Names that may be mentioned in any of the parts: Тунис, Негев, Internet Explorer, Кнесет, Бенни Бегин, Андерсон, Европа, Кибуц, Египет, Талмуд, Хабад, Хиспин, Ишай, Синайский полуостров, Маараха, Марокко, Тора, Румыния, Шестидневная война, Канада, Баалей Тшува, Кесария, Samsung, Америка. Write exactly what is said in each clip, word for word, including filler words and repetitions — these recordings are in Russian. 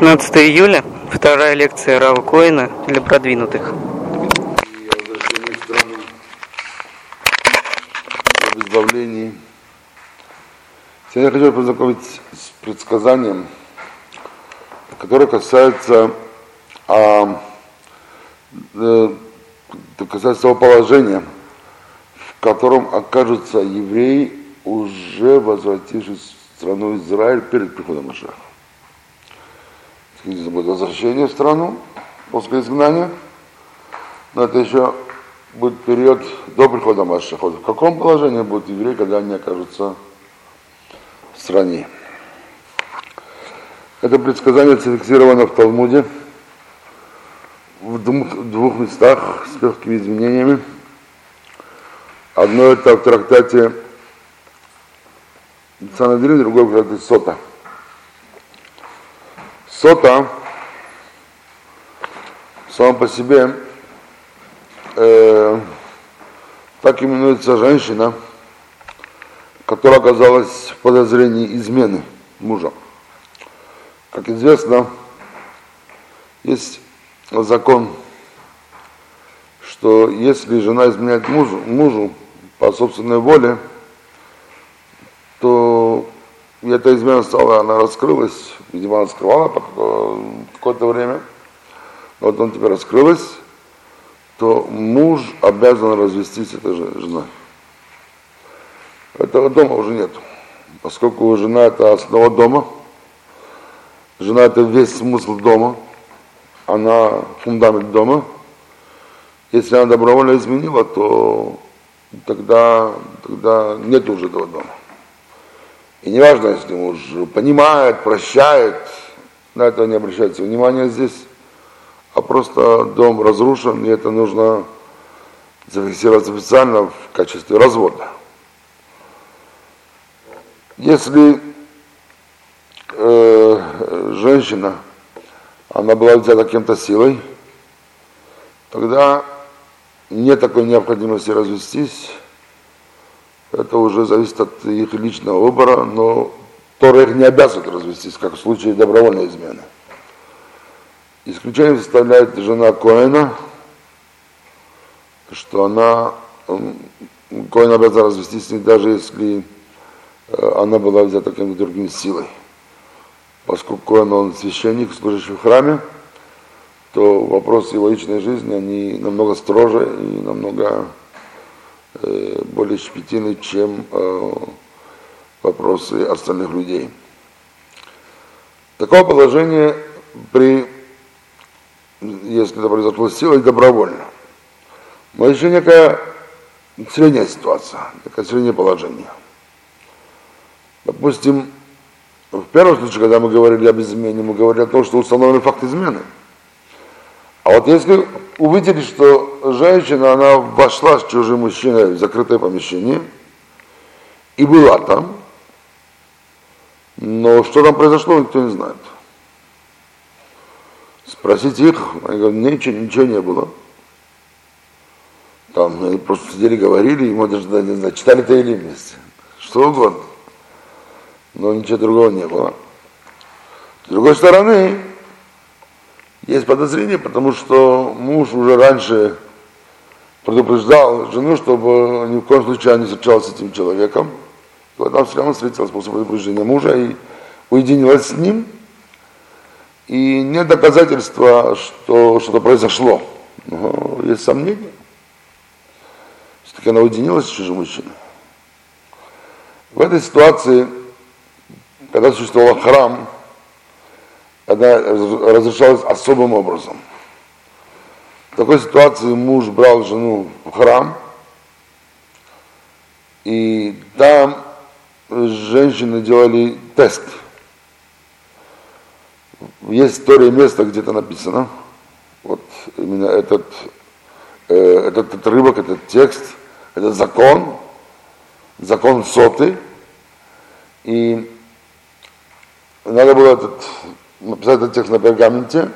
пятнадцатого июля, вторая лекция Рава Коэна для продвинутых. И возвращаемся к нам об избавлении. Сегодня я хочу познакомить с предсказанием, которое касается, а, касается того положения, в котором окажутся евреи, уже возвратившись в страну Израиль перед приходом Машиаха. Здесь будет возвращение в страну после изгнания, но это еще будет период до прихода Машиаха. В каком положении будут евреи, когда они окажутся в стране? Это предсказание зафиксировано в Талмуде в двух, в двух местах с легкими изменениями. Одно это в трактате Санедрин, другой в трактате Сота. Сота сам по себе э, так именуется женщина, которая оказалась в подозрении измены мужа. Как известно, есть закон, что если жена изменяет мужу, мужу по собственной воле, то эта измена стала, она раскрылась, видимо, она скрывала какое-то время, но вот он теперь раскрылась, то муж обязан развестись с этой женой. Этого дома уже нет, поскольку жена – это основа дома, жена – это весь смысл дома, она фундамент дома. Если она добровольно изменила, то тогда, тогда нет уже этого дома. И не важно, если муж понимает, прощает, на это не обращается внимания здесь, а просто дом разрушен, и это нужно зафиксировать официально в качестве развода. Если э, женщина, она была взята кем-то силой, тогда нет такой необходимости развестись. Это уже зависит от их личного выбора, но Тора их не обязывает развестись, как в случае добровольной измены. Исключение составляет жена Коэна, что она, Коэн обязан развестись с ней, даже если она была взята каким-то другим силой. Поскольку Коэн, он священник, служащий в храме, то вопросы его личной жизни, они намного строже и намного более щепетильны, чем э, вопросы остальных людей. Такое положение, при, если это произошло силой, добровольно. Но еще некая средняя ситуация, некое среднее положение. Допустим, в первом случае, когда мы говорили об измене, мы говорили о том, что установлен факт измены. А вот если увидели, что женщина, она вошла с чужим мужчиной в закрытое помещение и была там, но что там произошло, никто не знает. Спросить их, они говорят, ничего, ничего не было. Там они просто сидели, говорили, и мы даже не знаю, читали Таилим вместе, что угодно, но ничего другого не было. С другой стороны, есть подозрение, потому что муж уже раньше предупреждал жену, чтобы ни в коем случае она не встречалась с этим человеком. И вот она все равно встретилась после предупреждения мужа и уединилась с ним. И нет доказательства, что что-то произошло. Но есть сомнения. Все-таки она уединилась с чужим мужчиной. В этой ситуации, когда существовал храм, она разрешалась особым образом. В такой ситуации муж брал жену в храм, и там женщины делали тест. Есть история места, где это написано. Вот именно этот, э, этот отрывок, этот текст, этот закон, закон Соты. И надо было этот... написать этот текст на пергаменте,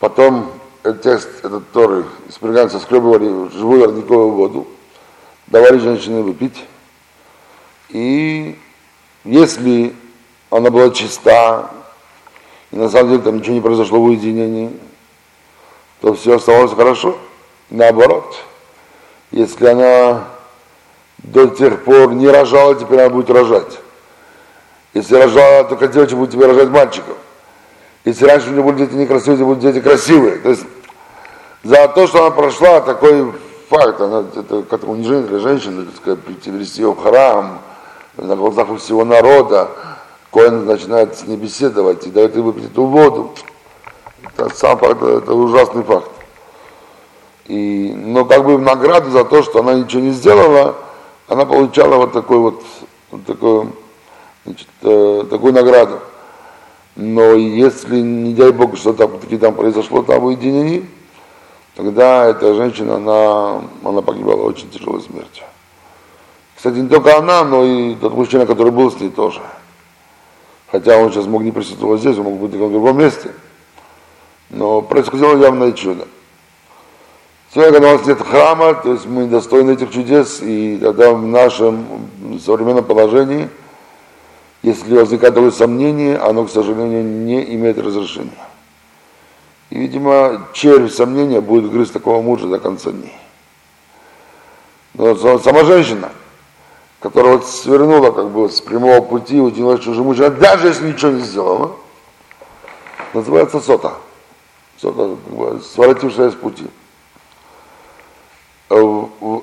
потом этот текст, этот Торы из пергамента соскребывали в живую родниковую воду, давали женщине выпить, и если она была чиста, и на самом деле там ничего не произошло в уединении, то все оставалось хорошо. Наоборот, если она до тех пор не рожала, теперь она будет рожать. Если рожала только девочка, будет тебе рожать мальчиков. Если раньше у нее были дети некрасивые, то будут дети красивые. То есть за то, что она прошла такой факт, она это как-то унижение для женщины, привести ее в храм, на глазах у всего народа, Коэн начинает с ней беседовать и дает ей выпить эту воду. Это сам факт, это ужасный факт. И, но как бы в награду за то, что она ничего не сделала, она получала вот такой вот, вот такую, значит, э, такую награду. Но если, не дай Бог, что-то таки там произошло, там в уединении, тогда эта женщина, она, она погибала очень тяжелой смертью. Кстати, не только она, но и тот мужчина, который был с ней, тоже. Хотя он сейчас мог не присутствовать здесь, он мог быть в другом месте. Но происходило явное чудо. Сегодня, когда у нас нет храма, то есть мы достойны этих чудес, и тогда в нашем современном положении, если возникает такое сомнение, оно, к сожалению, не имеет разрешения. И, видимо, червь сомнения будет грызть такого мужа до конца дней. Но сама женщина, которая вот свернула как бы с прямого пути, удивилась чужим мужчине, даже если ничего не сделала, называется Сота. Сота, как бы своротившая с пути.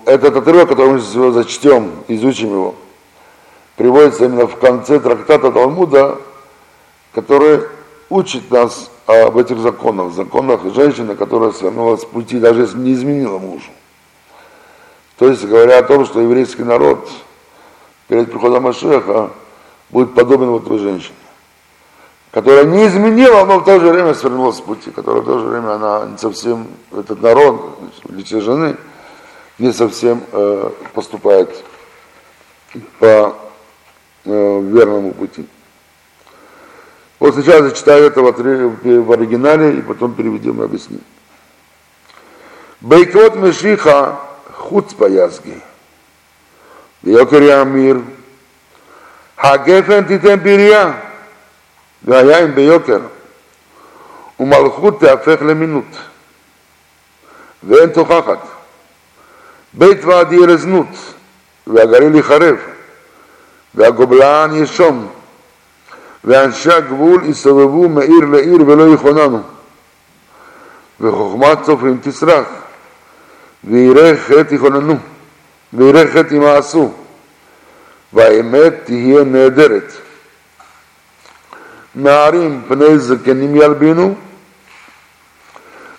Этот отрывок, который мы зачтем, изучим его, приводится именно в конце трактата Талмуда, который учит нас об этих законах, законах женщины, которая свернулась с пути, даже если не изменила мужу. То есть, говоря о том, что еврейский народ перед приходом Машиаха будет подобен вот той женщине, которая не изменила, но в то же время свернулась с пути, которая в то же время, она не совсем, этот народ, в лице жены, не совсем э, поступает по э, верному пути. Вот сначала зачитаю это в оригинале и потом переведем и объясним. Бойкот Машиаха хуцпа язги. Йокер амир. Хагефен титен пирия. Ваяйм бейокер. Умалхут теафех леминут. Вен тухахат. Бейт вади резнут. Вагарили харев. Вагоблаан ешом. ואנשי הגבול יסובבו מעיר לעיר ולא יכוננו וחוכמת סופרים תסרח וירא חטא יכוננו וירא חטא ימעשו והאמת תהיה נהדרת נערים פני זקנים ילבינו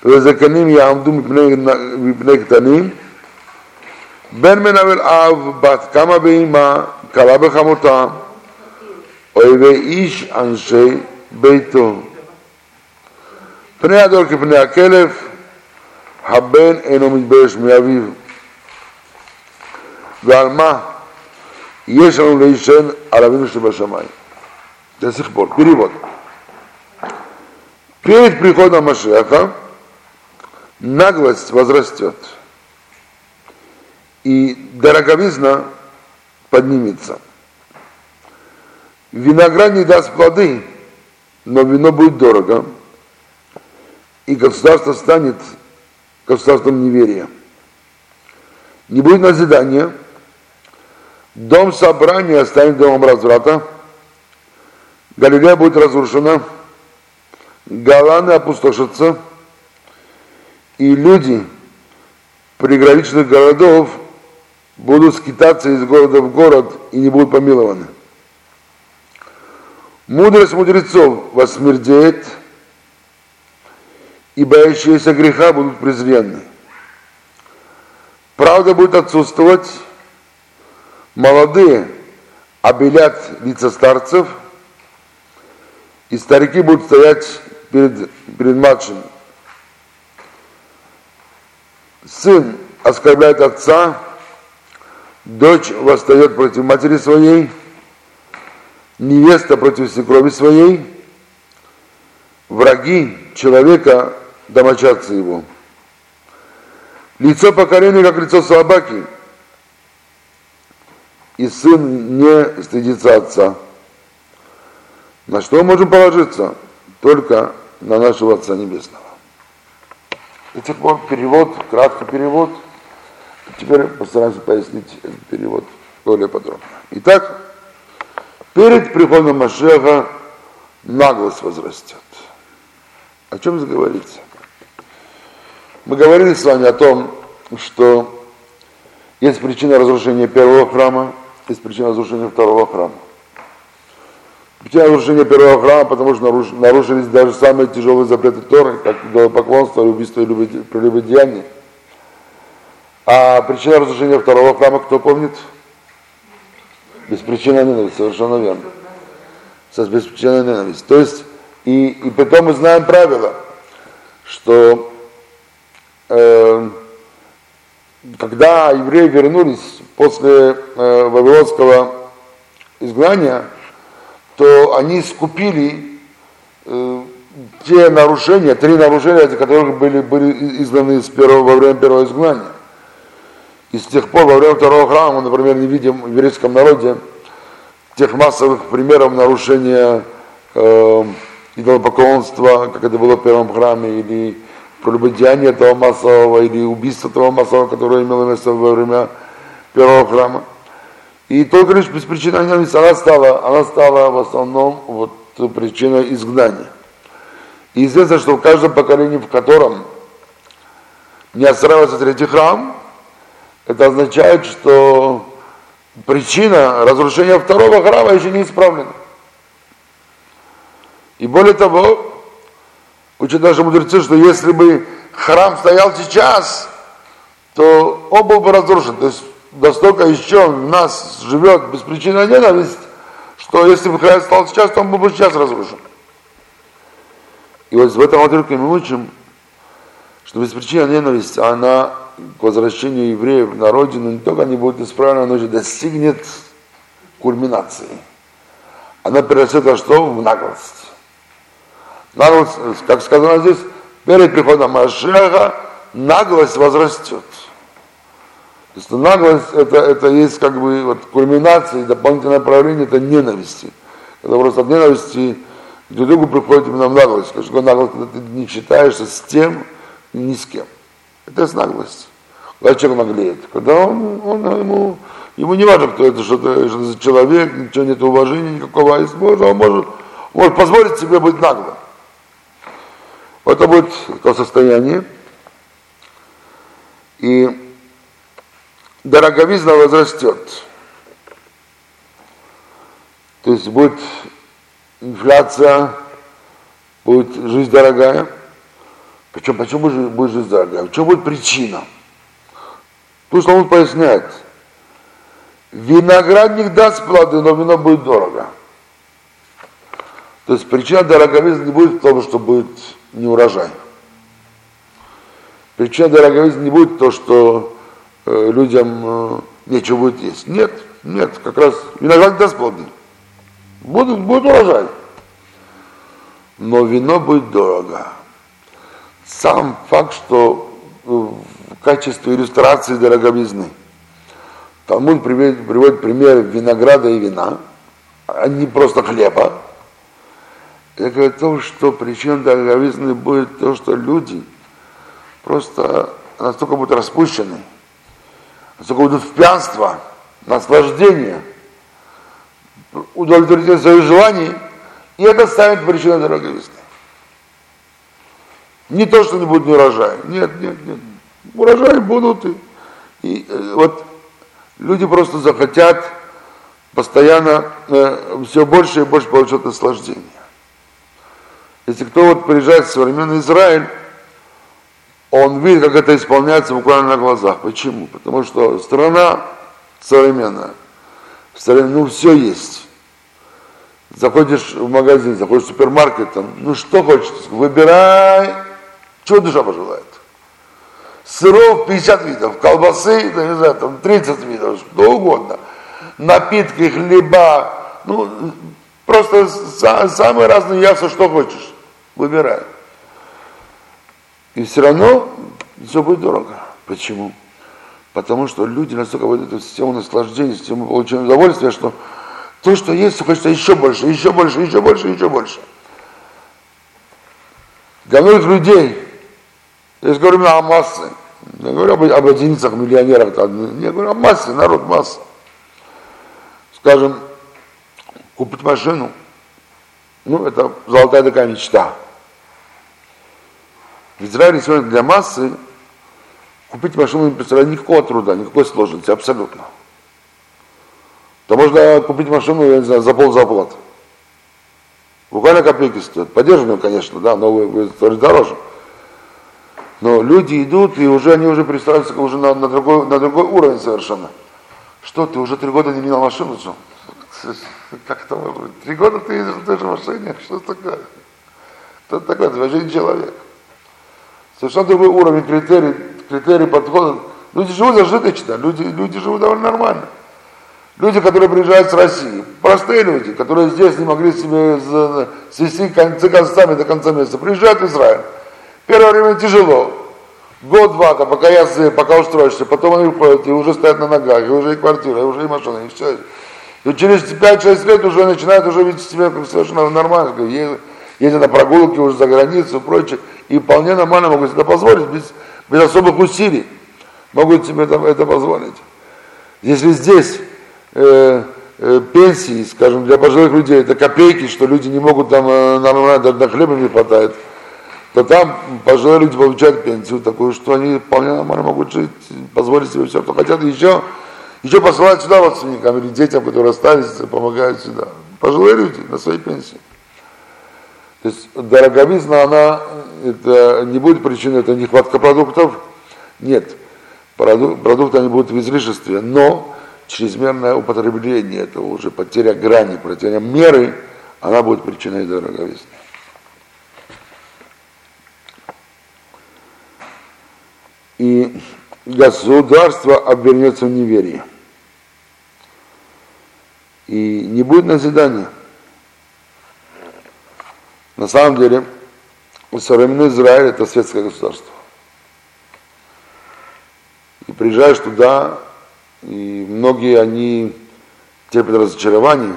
וזקנים יעמדו מפני, מפני קטנים בן מנבל אב בת קמה באימה קלה בחמותה Ойве иш аншей бейту. Пнеадор ки пнеа келев, хабен эйно митбеш миавив. Вальма ешану лейшен аравину шебашамай. До сих пор. Перевод. Перед приходом Машиаха наглость возрастет, и дороговизна поднимется. Виноград не даст плоды, но вино будет дорого, и государство станет государством неверия. Не будет назидания, дом собрания станет домом разврата, Галилея будет разрушена, Голан опустошится, и люди приграничных городов будут скитаться из города в город и не будут помилованы. Мудрость мудрецов восмердеет, и боящиеся греха будут презренны. Правда будет отсутствовать, молодые обелят лица старцев, и старики будут стоять перед, перед младшими. Сын оскорбляет отца, дочь восстает против матери своей, невеста против свекрови своей, враги человека домочадцы его. Лицо покорения, как лицо собаки, и сын не стыдится отца. На что можем положиться? только на нашего Отца Небесного. Это вот перевод, краткий перевод. Теперь постараемся пояснить этот перевод более подробно. Итак, перед приходом Машиаха наглость возрастет. О чем заговорится? Мы говорили с вами о том, что есть причина разрушения первого храма, есть причина разрушения второго храма. Причина разрушения первого храма, потому что нарушились даже самые тяжелые запреты Торы, как идолопоклонство, убийство и прелюбодеяние. А причина разрушения второго храма, кто помнит? Беспричинная ненависть, совершенно верно. Сейчас беспричинная ненависть. То есть, и, и потом мы знаем правило, что э, когда евреи вернулись после э, вавилонского изгнания, то они искупили э, те нарушения, три нарушения, из которых были, были изгнаны с первого, во время первого изгнания. И с тех пор, во время второго храма, мы, например, не видим в еврейском народе тех массовых примеров нарушения э, идолопоклонства, как это было в первом храме, или прелюбодеяния этого массового, или убийства того массового, которое имело место во время первого храма. И только лишь без причины ненависти она стала, она стала в основном вот, причиной изгнания. И известно, что в каждом поколении, в котором не отстраивался третий храм, это означает, что причина разрушения второго храма еще не исправлена. И более того, учат наши мудрецы, что если бы храм стоял сейчас, то он был бы разрушен. То есть настолько еще в нас живет беспричинная ненависть, что если бы храм стоял сейчас, то он был бы сейчас разрушен. И вот в этом отрывке мы учим, что беспричинная ненависть, она к возвращению евреев на родину не только не будет исправлена, но и достигнет кульминации. Она перерастет во что? В наглость. Наглость, как сказано здесь, перед приходом Машиаха наглость возрастет. То есть наглость это, это есть как бы вот кульминация, дополнительное проявление это ненависти. Это просто от ненависти к другу приходит именно в наглость. Что наглость, когда ты не считаешься с тем и ни с кем. Это есть наглость. Когда человек наглеет, когда он, он ему, ему не важно, кто это, что это за человек, ничего нет уважения никакого, а если можно, он может, может позволить себе быть наглым. Это будет то состояние. И дороговизна возрастет. То есть будет инфляция, будет жизнь дорогая. Причем, почему будет жизнь дорогая? В чем будет причина? Тут Талмуд поясняет. Виноградник даст плоды, но вино будет дорого. То есть причина дороговизны не будет в том, что будет неурожай. Причина дороговизны не будет в том, что э, людям э, нечего будет есть. Нет, нет, как раз виноградник даст плоды. Будет, будет урожай. Но вино будет дорого. Сам факт, что в качестве иллюстрации дороговизны. Талмуд приводит, приводит пример винограда и вина, а не просто хлеба. Я говорю о том, что причина дороговизны будет то, что люди просто настолько будут распущены, настолько будут в пьянство, наслаждение, удовлетворение своих желаний, и это станет причиной дороговизны. Не то, что не будет урожая. Нет, нет, нет. Урожаи будут. И, и вот люди просто захотят постоянно э, все больше и больше получать наслаждение. Если кто вот приезжает в современный Израиль, он видит, как это исполняется буквально на глазах. Почему? Потому что страна современная. В стране, ну, все есть. Заходишь в магазин, заходишь в супермаркет, там, ну, что хочешь, выбирай. Чего душа пожелает? Сыров пятьдесят видов, колбасы, не знаю, там тридцать видов, что угодно. Напитки, хлеба, ну, просто самые разные яства, что хочешь, выбирай. И все равно все будет дорого. Почему? Потому что люди настолько вот эту систему наслаждения, систему получения удовольствия, что то, что есть, хочется еще больше, еще больше, еще больше, еще больше. Говно людей. Я же говорю о массе. Я говорю об, об единицах, миллионерах. Я говорю о массе, народ, масса. Скажем, купить машину, ну, это золотая такая мечта. В Израиле сегодня для массы купить машину не представляет никакого труда, никакой сложности, абсолютно. Да можно купить машину, я не знаю, за ползаплаты. Буквально копейки стоят. Подержанную, конечно, да, новые стоят дороже. Но люди идут, и уже они уже представляются уже на, на, другой, на другой уровень совершенно. Что, ты уже три года не менял машину? Что? Как это может быть? Три года ты ездишь в той же машине? Что это такое? Что это такое? Ты вообще не человек. Совершенно другой уровень критерий, критерий подхода. Люди живут зажиточно, люди, люди живут довольно нормально. Люди, которые приезжают с России, простые люди, которые здесь не могли себе свести концы концами до конца месяца, приезжают в Израиль. Первое время тяжело, год-два, пока я, пока устроишься, потом они уходят, и уже стоят на ногах, и уже и квартира, и уже и машина, и все. И через пять-шесть лет уже начинают уже видеть себя совершенно нормально, ездят на прогулки уже за границу и прочее, и вполне нормально могут себе это позволить, без, без особых усилий могут себе это, это позволить. Если здесь Э, э, пенсии, скажем, для пожилых людей, это копейки, что люди не могут там э, нормально, до хлеба не хватает, то там пожилые люди получают пенсию такую, что они вполне нормально могут жить, позволить себе все, что хотят, еще, еще посылают сюда родственникам или детям, которые остались, помогают сюда. Пожилые люди на своей пенсии. То есть дороговизна, она это не будет причиной, это нехватка продуктов. Нет, Проду, продукты они будут в излишестве, но чрезмерное употребление этого уже, потеря грани, потеря меры, она будет причиной дороговизны. И государство обернется в неверие. И не будет назидания. На самом деле, современный Израиль – это светское государство. И приезжаешь туда, и многие, они терпят разочарование,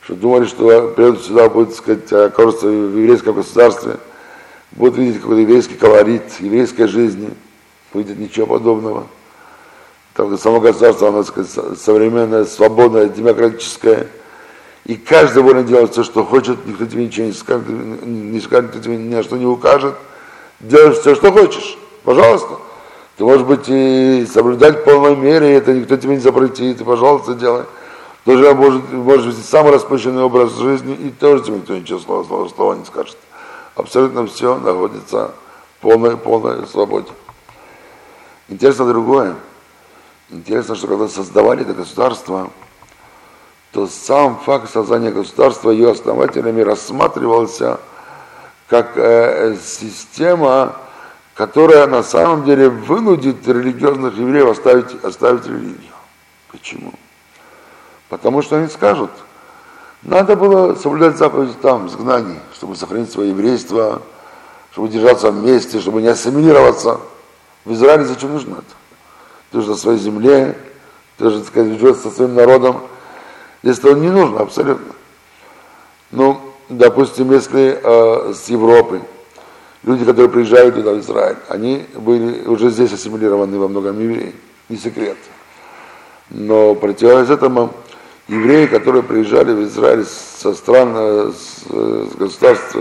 что думали, что приедут сюда, будут, так сказать, окажутся в еврейском государстве, будут видеть какой-то еврейский колорит, еврейской жизни, увидят ничего подобного. Там само государство, оно, так сказать, современное, свободное, демократическое. И каждый волен делать все, что хочет, никто тебе ничего не скажет, не скажет, никто тебе ни на что не укажет. Делаешь все, что хочешь, пожалуйста. Ты можешь быть и соблюдать в полной мере, это никто тебе не запретит, и, пожалуйста, делай. Ты же может, можешь вести самый распущенный образ жизни, и тоже тебе никто ничего слова, слова, слова не скажет. Абсолютно все находится в полной, полной свободе. Интересно другое. Интересно, что когда создавали это государство, то сам факт создания государства ее основателями рассматривался как э, система, которая на самом деле вынудит религиозных евреев оставить, оставить религию. Почему? Потому что они скажут, надо было соблюдать заповеди там, в изгнании, чтобы сохранить свое еврейство, чтобы держаться вместе, чтобы не ассимилироваться. В Израиле зачем нужно это? Ты же на своей земле, ты же, так сказать, живешь со своим народом. Здесь этого не нужно абсолютно. Ну, допустим, если э, с Европы, люди, которые приезжают туда, в Израиль, они были уже здесь ассимилированы во многом евреи, не секрет. Но противовес этому евреи, которые приезжали в Израиль со стран, с государств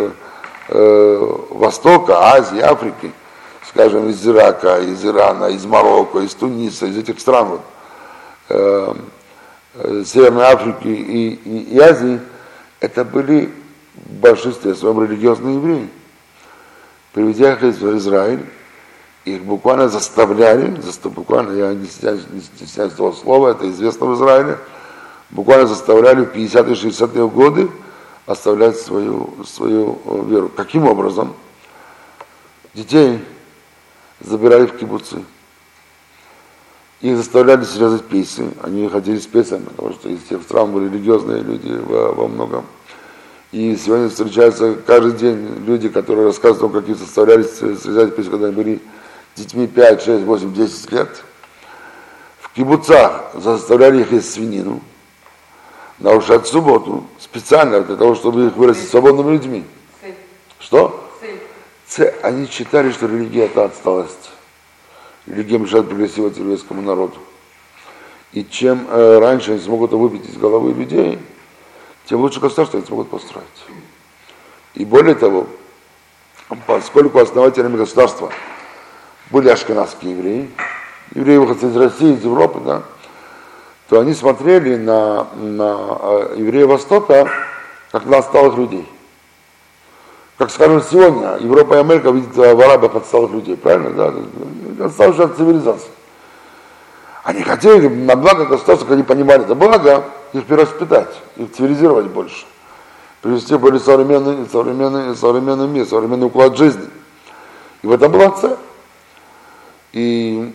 э, Востока, Азии, Африки, скажем, из Ирака, из Ирана, из Марокко, из Туниса, из этих стран, э, э, Северной Африки и, и, и Азии, это были в большинстве своем религиозные евреи. Приведя их в Израиль, их буквально заставляли, застав, буквально, я не стесняюсь, не стесняюсь этого слова, это известно в Израиле, буквально заставляли в пятидесятые и шестидесятые годы оставлять свою, свою веру. Каким образом? Детей забирали в кибуцы. Их заставляли срезать пейсы. Они ходили с пейсами, потому что из тех стран были религиозные люди во, во многом. И сегодня встречаются каждый день люди, которые рассказывают о том, какие составлялись срезать пейсы, когда они были детьми пять, шесть, восемь, десять лет. В кибуцах заставляли их есть свинину, нарушать субботу, специально для того, чтобы их вырастить свободными людьми. Цель. Что? Цель. отцы, они считали, что религия это отсталость. Религия мешает прогрессировать еврейскому народу. И чем э, раньше они смогут выбить из головы людей, тем лучше государство они смогут построить. И более того, поскольку основателями государства были ашкеназские евреи, евреи выходцы из России, из Европы, да, то они смотрели на, на э, евреев Востока как на отсталых людей. Как, скажем, сегодня Европа и Америка видят в арабах отсталых людей, правильно? Да? Отсталых от цивилизации. Они хотели на благо государства, как они понимали, это благо их перевоспитать, их цивилизировать больше, привести в более современный, современный, современный мир, современный уклад жизни. И в этом была цель. И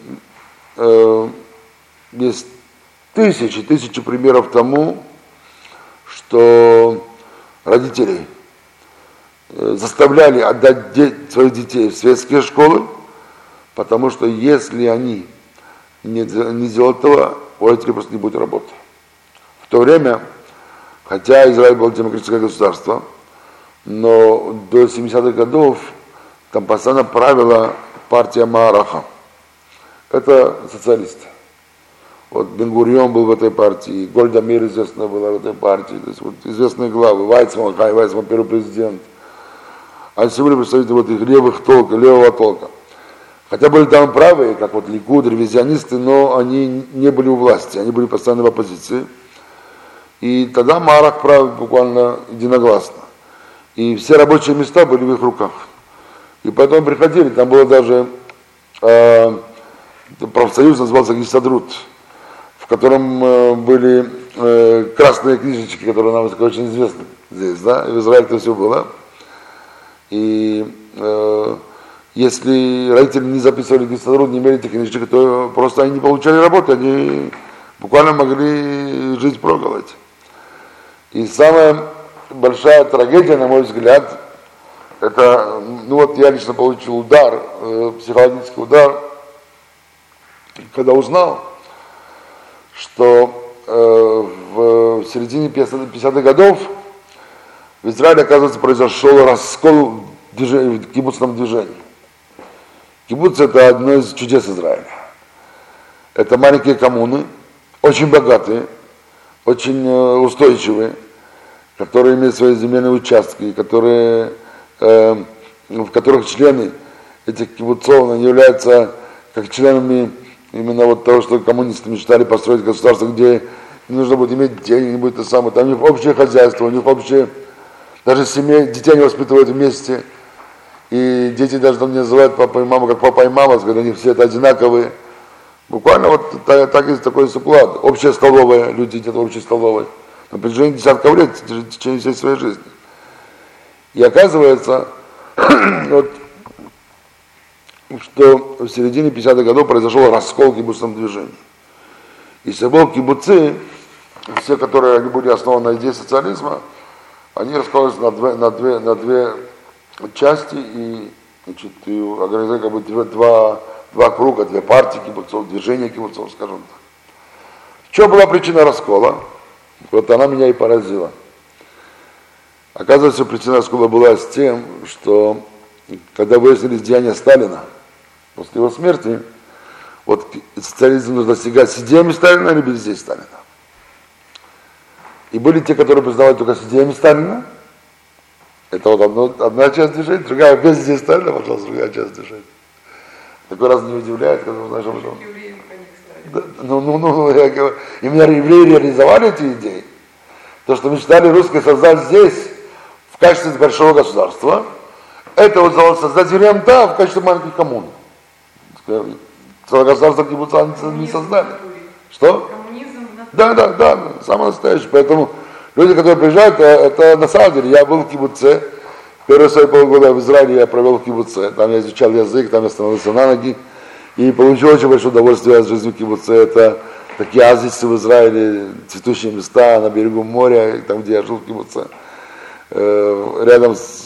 э, есть тысячи, тысячи примеров тому, что родители заставляли отдать де- своих детей в светские школы, потому что если они не, не делают этого, у родителей просто не будет работы. В то время, хотя Израиль был демократическое государство, но до семидесятых годов там постоянно правила партия Маараха. Это социалисты. Вот Бен-Гурион был в этой партии, Голда Меир известная была в этой партии, то есть вот известные главы, Вайцман, Хаим Вайцман, первый президент. А сегодня представители вот их левых толка, левого толка. Хотя были там правые, как вот Ликуд, ревизионисты, но они не были у власти, они были постоянно в оппозиции. И тогда Маарах правил буквально единогласно. И все рабочие места были в их руках. И поэтому приходили, там было даже э, профсоюз, назывался Гистадрут, в котором э, были э, красные книжечки, которые нам очень известны здесь, да, и в Израиле это все было. И э, если родители не записывали гистадрут, не имели этих книжек, то просто они не получали работу, они буквально могли жить проголодь. И самая большая трагедия, на мой взгляд, это, ну вот я лично получил удар, э, психологический удар, когда узнал, что э, в середине пятидесятых годов в Израиле, оказывается, произошел раскол в кибуцном движении. Кибуц – это одно из чудес Израиля. Это маленькие коммуны, очень богатые, очень устойчивые, которые имеют свои земельные участки, которые, э, в которых члены этих кибуцов не являются как членами именно вот того, что коммунисты мечтали построить государство, где не нужно будет иметь денег, не будет то самое. Там у них общее хозяйство, у них общее... Даже семьи, детей они воспитывают вместе, и дети даже там не называют папа и мама, как папа и мама, когда они все это одинаковые. Буквально вот так, так есть такой уклад. Общая столовая, люди едят в общей столовой на протяжении десятков лет, в течение всей своей жизни. И оказывается, вот, что в середине пятидесятых годов произошел раскол в кибуцном движении. И собой кибуцы, все, которые они были основаны на идее социализма, они раскололись на две, на две, на две части, и, значит, и организовали как бы две, два, два круга, две партии кибуцов, движение кибуцов, скажем так. В чем была причина раскола? Вот она меня и поразила. Оказывается, причина раскола была с тем, что когда выяснились деяния Сталина после его смерти, вот социализм нужно достигать с идеями Сталина или без идей Сталина. И были те, которые признавали только с идеями Сталина. Это вот одно, одна часть движения, другая без идеи Сталина пошла, другая часть движения. Такой раз не удивляет, когда узнаешь об этом. Да, ну, ну, ну, я говорю, именно евреи реализовали эти идеи. То, что мечтали русские создать здесь, в качестве большого государства, это вот создать евреям, да, в качестве маленьких коммун. Целое государство кибуца не создали. Что? Да, да, да, самое настоящее. Поэтому люди, которые приезжают, это, это на самом деле, я был в кибуце, первые свои полгода в Израиле я провел в кибуце, там я изучал язык, там я становился на ноги, и получил очень большое удовольствие от жизни в кибуце. Это такие оазисы в Израиле, цветущие места на берегу моря, там, где я жил в кибуце, э, рядом с,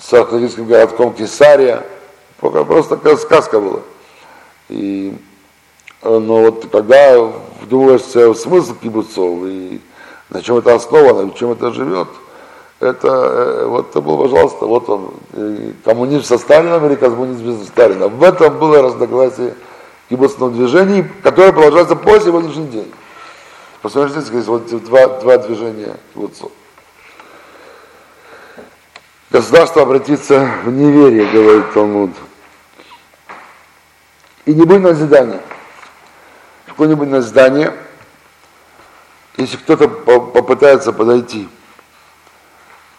с археологическим городком Кесария, просто такая сказка была. И, но вот когда вдумываешься в смысл кибуцов и на чем это основано, в чем это живет, это вот это было, пожалуйста, вот он, коммунист со Сталином или коммунист без Сталина. В этом было разногласие кибуцного движения, которое продолжается по сегодняшний день. По сегодняшний день есть вот два, два движения кибуцов. Государство обратится в неверие, говорит Талмуд. И не будет назидания. Какое-нибудь назидание, если кто-то попытается подойти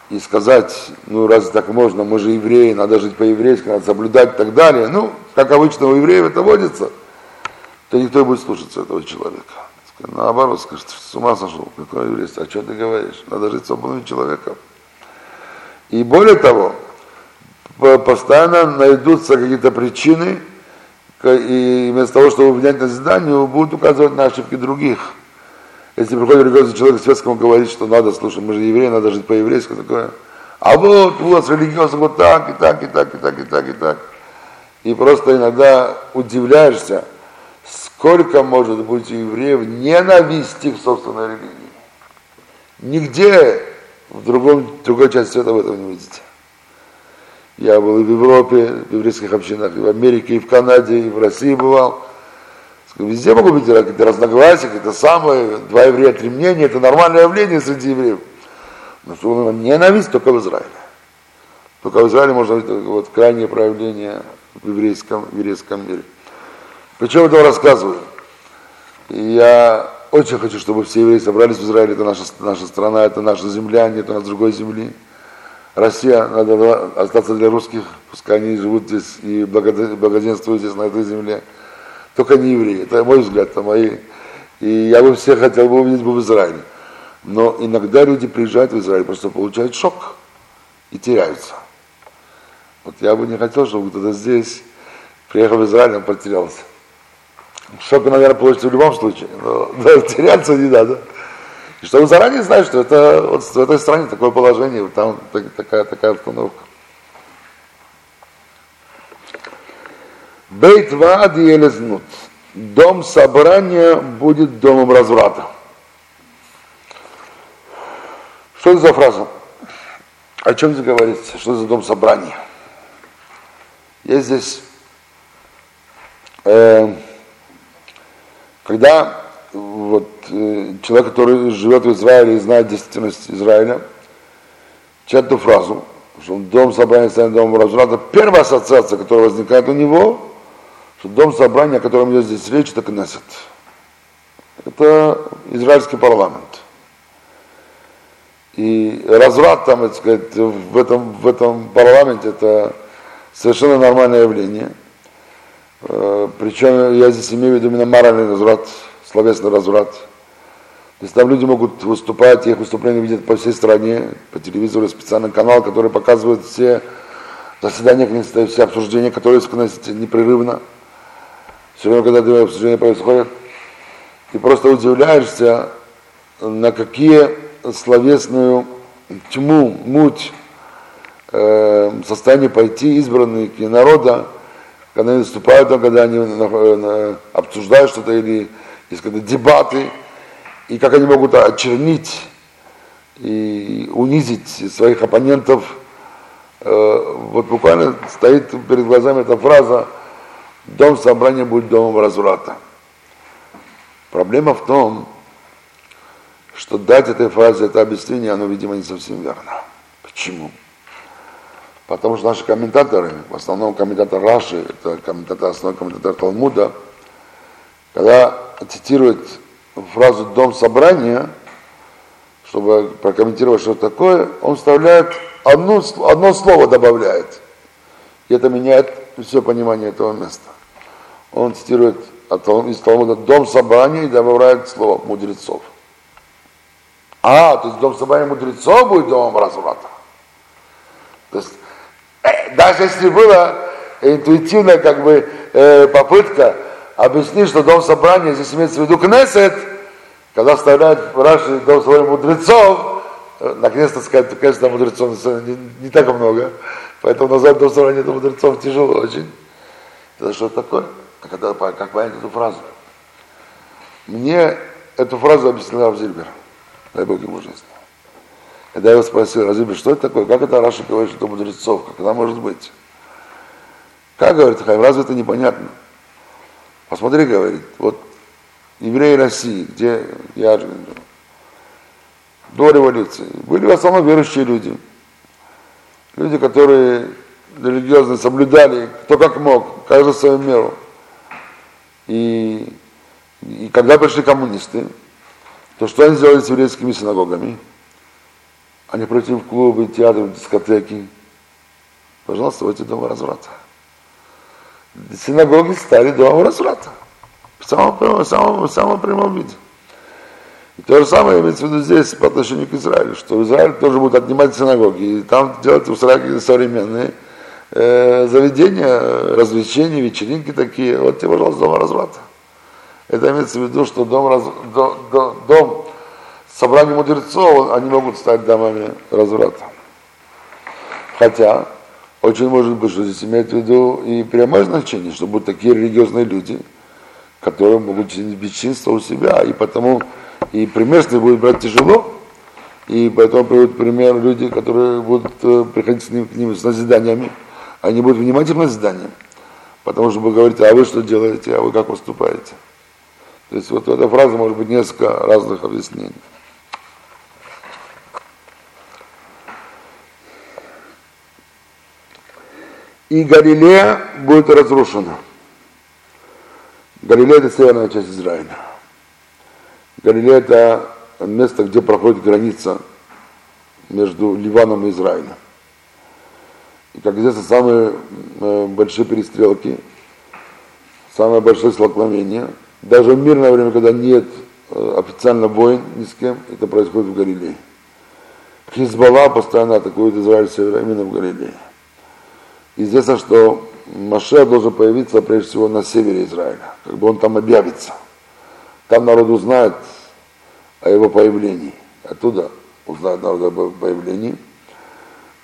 и сказать, ну раз так можно, мы же евреи, надо жить по-еврейски, надо соблюдать и так далее, ну, как обычно у евреев это водится, то никто не будет слушаться этого человека. Наоборот, скажет, с ума сошел, какой еврейство, а что ты говоришь, надо жить свободным человеком. И более того, постоянно найдутся какие-то причины, и вместо того, чтобы внять назидание, будут указывать на ошибки других. Если приходит религиозный человек к светскому, говорит, что надо, слушай, мы же евреи, надо жить по-еврейски, такое. А вот у вас религиозный вот так, и так, и так, и так, и так, и так. И просто иногда удивляешься, сколько может быть у евреев ненависти к собственной религии. Нигде в другом, другой части света вы этого не видите. Я был и в Европе, в еврейских общинах, и в Америке, и в Канаде, и в России бывал. Везде могут быть какие-то разногласия, какие-то самые, два еврея, три мнения, это нормальное явление среди евреев. Но что у нас ненависть только в Израиле. Только в Израиле можно быть вот, крайнее проявление в еврейском, в еврейском мире. Причем это рассказываю. И я очень хочу, чтобы все евреи собрались в Израиле, это наша, наша страна, это наша земля, нет у нас другой земли. Россия, надо остаться для русских, пускай они живут здесь и благоденствуют здесь, на этой земле. Только не евреи, это мой взгляд, это мои. И я бы всех хотел бы увидеть бы в Израиле. Но иногда люди приезжают в Израиль, просто получают шок и теряются. Вот я бы не хотел, чтобы кто-то здесь, приехал в Израиль, он потерялся. Шок, наверное, получится в любом случае, но да, теряться не надо. И чтобы заранее знать, что это вот в этой стране такое положение, вот там так, такая, такая обстановка. Бейт ваад елезнут. Дом собрания будет домом разврата. Что это за фраза? О чем здесь говорится? Что это за дом собрания? Есть здесь, э, когда вот, э, человек, который живет в Израиле и знает действительность Израиля, читает эту фразу, что дом собрания станет домом разврата, первая ассоциация, которая возникает у него, что дом собрания, о котором идет здесь речь, это Кнесет. Это израильский парламент. И разврат там, так сказать, в этом, в этом парламенте это совершенно нормальное явление. Причем я здесь имею в виду именно моральный разврат, словесный разврат. То есть там люди могут выступать, их выступления видят по всей стране, по телевизору, специальный канал, который показывает все заседания Кнесета, все обсуждения, которые в Кнесете непрерывно. Все время, когда это обсуждение происходит, ты просто удивляешься, на какие словесную тьму, муть, э, состояние пойти избранные народа, когда они выступают, когда они э, обсуждают что-то, или есть какие-то дебаты, и как они могут очернить и унизить своих оппонентов. Э, вот буквально стоит перед глазами эта фраза: дом собрания будет домом разврата. Проблема в том, что дать этой фразе это объяснение, оно, видимо, не совсем верно. Почему? Потому что наши комментаторы, в основном комментатор Раши, это комментатор, основной комментатор Талмуда, когда цитирует фразу «дом собрания», чтобы прокомментировать, что это такое, он вставляет одну, одно слово, добавляет. И это меняет все понимание этого места. Он цитирует из Талмуда «дом собрания» и добавляет слово «мудрецов». А, то есть дом собрания мудрецов будет домом разврата. То есть э, даже если была интуитивная как бы, э, попытка объяснить, что дом собрания, здесь имеется в виду Кнесет, когда вставляют Раши дом собрания мудрецов, э, на Кнесет сказать, конечно, мудрецов не, не так много, поэтому назвать дом собрания мудрецов тяжело очень. Это что такое? Когда, как понять эту фразу? Мне эту фразу объяснил Рав Зильбер. Дай Бог ему жизнь. Когда я его спросил, Рав Зильбер, что это такое, как это Раши говорит, что это мудрецов, как она может быть? Как, говорит Хаим, разве это непонятно? Посмотри, говорит, вот евреи России, где я жил, до революции, были в основном верующие люди. Люди, которые религиозно соблюдали, кто как мог, каждый в свою меру. И, и когда пришли коммунисты, то что они сделали с еврейскими синагогами? Они пришли в клубы, театры, дискотеки. Пожалуйста, вот эти дома разврата. Синагоги стали домом разврата. В самом прямом, самом, самом прямом виде. И то же самое имеется в виду здесь по отношению к Израилю, что Израиль тоже будет отнимать синагоги, и там делать в Израиле современные э, заведения, развлечения, вечеринки такие. Вот тебе, пожалуйста, дом разврата. Это имеется в виду, что дом, раз, до, до, дом собрания мудрецов, они могут стать домами разврата. Хотя, очень может быть, что здесь имеет в виду и прямое значение, что будут такие религиозные люди, которые могут чинить бесчинство у себя, и потому... И пример с ним будет брать тяжело, и поэтому приводят пример люди, которые будут приходить с ним, к ним с назиданиями, они будут внимательны к назиданиям, потому что вы говорите, а вы что делаете, а вы как поступаете. То есть вот эта фраза может быть несколько разных объяснений. И Галилея будет разрушена. Галилея – это северная часть Израиля. Галилея – это место, где проходит граница между Ливаном и Израилем. И, как известно, самые большие перестрелки, самое большое столкновение, даже в мирное время, когда нет официально войн ни с кем, это происходит в Галилее. Хизбалла постоянно атакует Израиль именно в Галилее. Известно, что Машиах должен появиться, прежде всего, на севере Израиля, как бы он там объявится. Там народ узнает о его появлении, оттуда узнает народ о его появлении.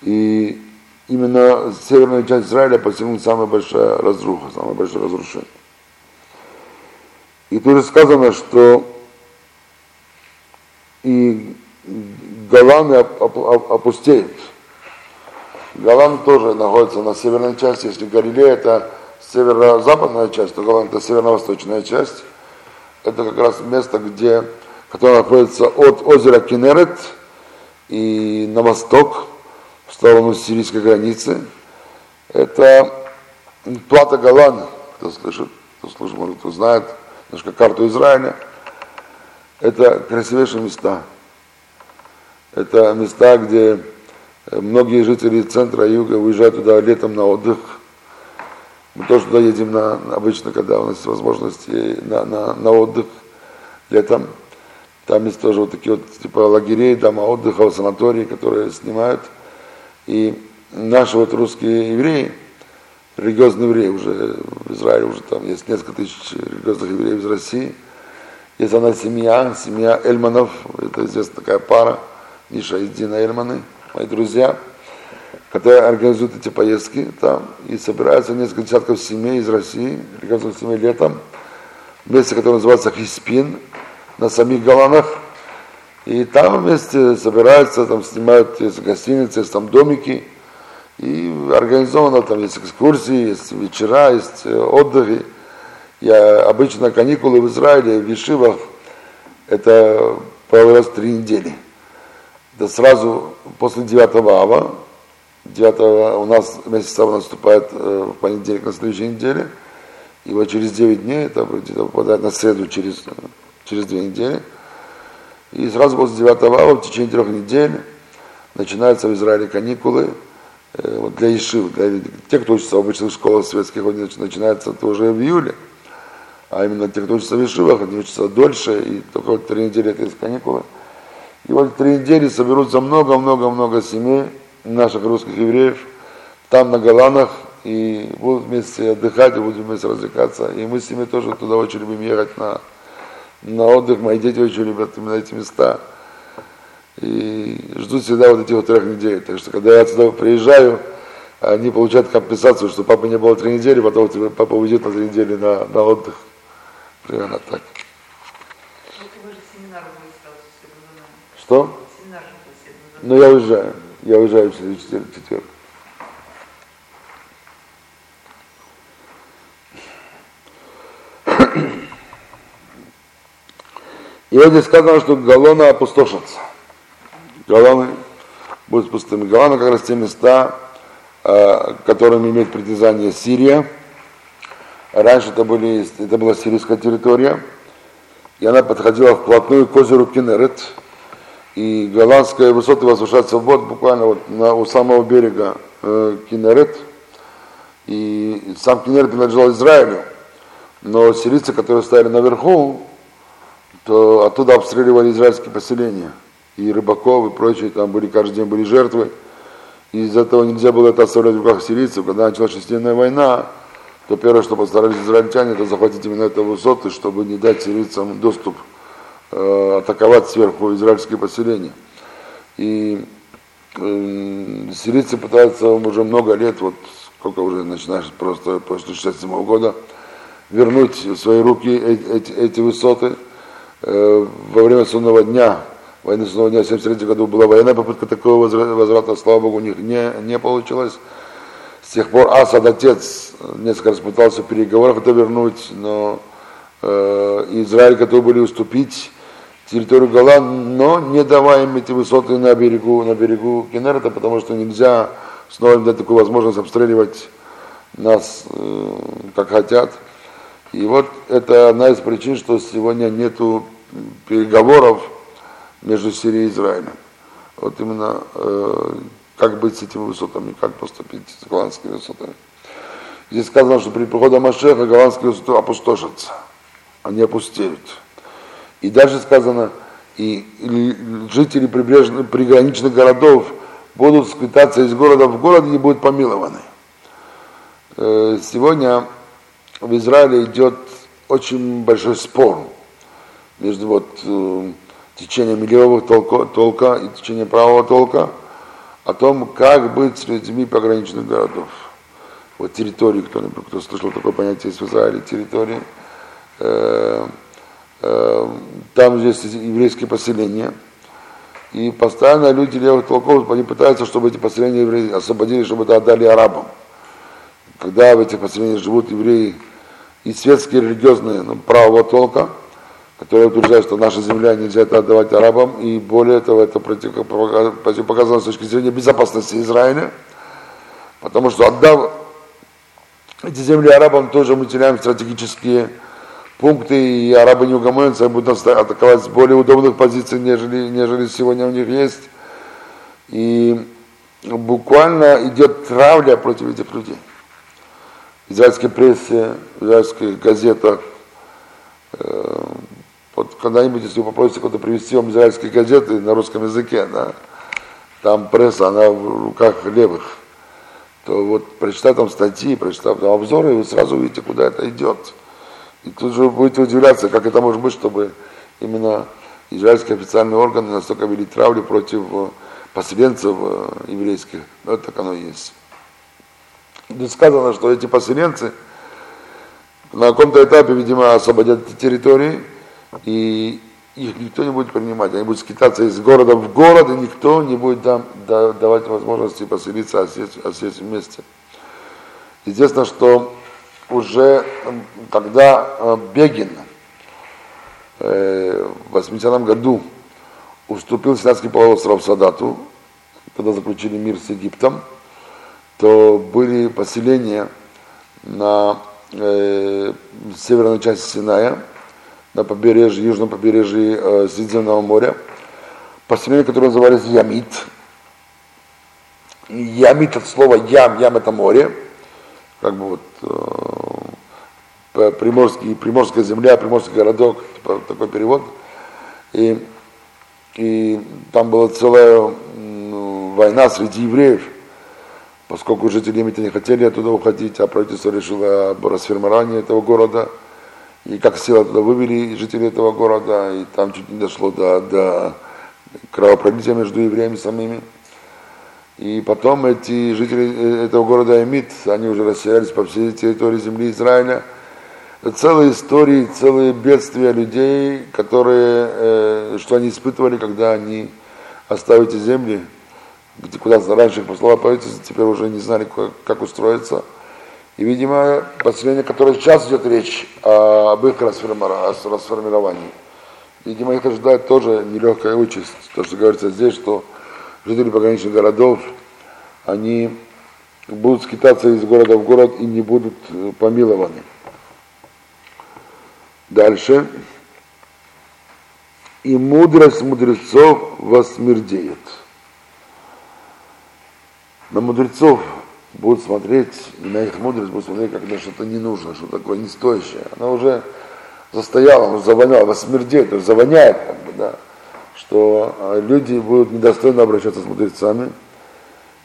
И именно северная часть Израиля постигнет самая большая разруха, самое большое разрушение. И тут же сказано, что и Голан опустеет. Голан тоже находится на северной части, если Галилея это северо-западная часть, то Голан это северо-восточная часть. Это как раз место, где, которое находится от озера Кинерет и на восток, в сторону сирийской границы. Это плато Голан, кто слышит, кто слышит, может, кто знает, немножко карту Израиля. Это красивейшие места. Это места, где многие жители центра юга уезжают туда летом на отдых. Мы тоже туда едем на, обычно, когда у нас есть возможность на, на, на отдых летом. Там есть тоже вот такие вот типа лагерей, дома отдыха, санатории, которые снимают. И наши вот русские евреи, религиозные евреи уже в Израиле, уже там есть несколько тысяч религиозных евреев из России. Есть одна семья, семья Эльманов, это известная такая пара, Миша и Дина Эльманы, мои друзья, которые организуют эти поездки там, и собираются несколько десятков семей из России, религиозных семей летом, в месте, которое называется Хиспин, на самих Голанах. И там вместе собираются, там снимают, есть гостиницы, есть там домики, и организовано, там есть экскурсии, есть вечера, есть отдыхи. Я обычно каникулы в Израиле, в Ишивах, это провелось три недели. Да сразу после девятого ава, девятого у нас месяц Ава наступает в понедельник на следующей неделе, и вот через девять дней, это где-то попадает на среду через, через две недели, и сразу после девятого ава в течение трех недель начинаются в Израиле каникулы вот для ешив, для тех, кто учится в обычных школах светских, начинается тоже в июле, а именно те, кто учится в ешивах, они учатся дольше, и только вот три недели это из каникулы. И вот три недели соберутся много-много-много семей, наших русских евреев, там на Голанах, и будут вместе отдыхать, и будут вместе развлекаться. И мы с ними тоже туда очень любим ехать на, на отдых. Мои дети очень любят именно эти места. И ждут всегда вот этих вот трех недель. Так что, когда я отсюда приезжаю, они получают компенсацию, что папы не было три недели, потом папа уйдет на три недели на, на отдых. Примерно так. Что? Но я уезжаю. Я уезжаю в следующий четверг. И я здесь сказал, что Голаны опустошатся. Голаны будут пустыми. Голаны как раз те места, э, которыми имеет притязание Сирия. Раньше это, были, это была сирийская территория. И она подходила вплотную к озеру Кинерет. И голландские высоты возвышаются в вот буквально вот на, у самого берега э, Кинерет. И сам Кинерет принадлежал Израилю. Но сирийцы, которые стояли наверху, то оттуда обстреливали израильские поселения. И рыбаков, и прочие, там были каждый день были жертвы. И из-за этого нельзя было это оставлять в руках сирийцев. Когда началась шестидневная война, то первое, что постарались израильтяне, это захватить именно эту высоту, чтобы не дать сирийцам доступ э, атаковать сверху израильские поселения. И э, сирийцы пытаются уже много лет, вот сколько уже начинаешь, просто после шестьдесят седьмого года, вернуть в свои руки эти, эти, эти высоты. Э, во время Судного дня, войны Судного дня в семьдесят третьем году была военная попытка такого возврата, слава Богу, у них не, не получилось. С тех пор Асад, отец, несколько раз пытался в переговорах это вернуть, но э, Израиль готовы были уступить территорию Голан, но не давая им эти высоты на берегу, на берегу Кинерета, потому что нельзя снова им дать такую возможность обстреливать нас, э, как хотят. И вот это одна из причин, что сегодня нету переговоров между Сирией и Израилем. Вот именно... Э, как быть с этими высотами, как поступить с голландскими высотами. Здесь сказано, что при приходе Машиаха голландские высоты опустошатся, они опустеют. И дальше сказано, и, и жители приграничных городов будут скитаться из города в город и не будут помилованы. Сегодня в Израиле идет очень большой спор между вот, течением левого толка, толка и течением правого толка, о том, как быть с людьми пограничных городов. Вот территории, кто, кто слышал такое понятие из Израиля, территории. Э, э, там есть еврейские поселения. И постоянно люди левых толков, они пытаются, чтобы эти поселения евреи освободили, чтобы это отдали арабам. Когда в этих поселениях живут евреи и светские, и религиозные, ну, правого толка, которые утверждают, что наша земля, нельзя это отдавать арабам, и более того, это противопоказано с точки зрения безопасности Израиля, потому что, отдав эти земли арабам, тоже мы теряем стратегические пункты, и арабы не угомонятся, и будут атаковать с более удобных позиций, нежели, нежели сегодня у них есть. И буквально идет травля против этих людей. В израильской прессе, в израильских газетах, вот когда-нибудь, если вы попросите кого-то привезти вам израильские газеты на русском языке, да, там пресса, она в руках левых, то вот прочитав там статьи, прочитав там обзоры, вы сразу увидите, куда это идет. И тут же вы будете удивляться, как это может быть, чтобы именно израильские официальные органы настолько вели травлю против поселенцев еврейских. Но это так оно и есть. Здесь сказано, что эти поселенцы на каком-то этапе, видимо, освободят эти территории, и их никто не будет принимать. Они будут скитаться из города в город, и никто не будет дам, да, давать возможности поселиться, осесть, осесть вместе. Естественно, что уже когда Бегин э, в восьмидесятом году уступил Синайский полуостров Садату, когда заключили мир с Египтом, то были поселения на э, северной части Синая, на побережье, южном побережье э, Средиземного моря, поселение, которое называлось Ямит. Ямит от слова ям, ям это море, как бы вот э, приморский, приморская земля, приморский городок, такой перевод. И, и там была целая ну, война среди евреев, поскольку жители Ямита не хотели оттуда уходить, а правительство решило об расформировании этого города. И как силы туда вывели жители этого города, и там чуть не дошло до, до кровопролития между евреями самими. И потом эти жители этого города Ямит, они уже расселялись по всей территории земли Израиля. Целые истории, целые бедствия людей, которые, что они испытывали, когда они оставили эти земли, где куда раньше их послала правительство, теперь уже не знали, как, как устроиться. И, видимо, поселение, которое сейчас идет речь а, об их расформировании, видимо, их ожидает тоже нелегкая участь. То, что говорится здесь, что жители пограничных городов, они будут скитаться из города в город и не будут помилованы. Дальше. И мудрость мудрецов восмердеет. На мудрецов будут смотреть, и на их мудрость будут смотреть, как на что-то ненужное, что такое нестоящее. Она уже застояла, она завоняла, восмердеет, уже завоняет, как бы, да, что люди будут недостойно обращаться с мудрецами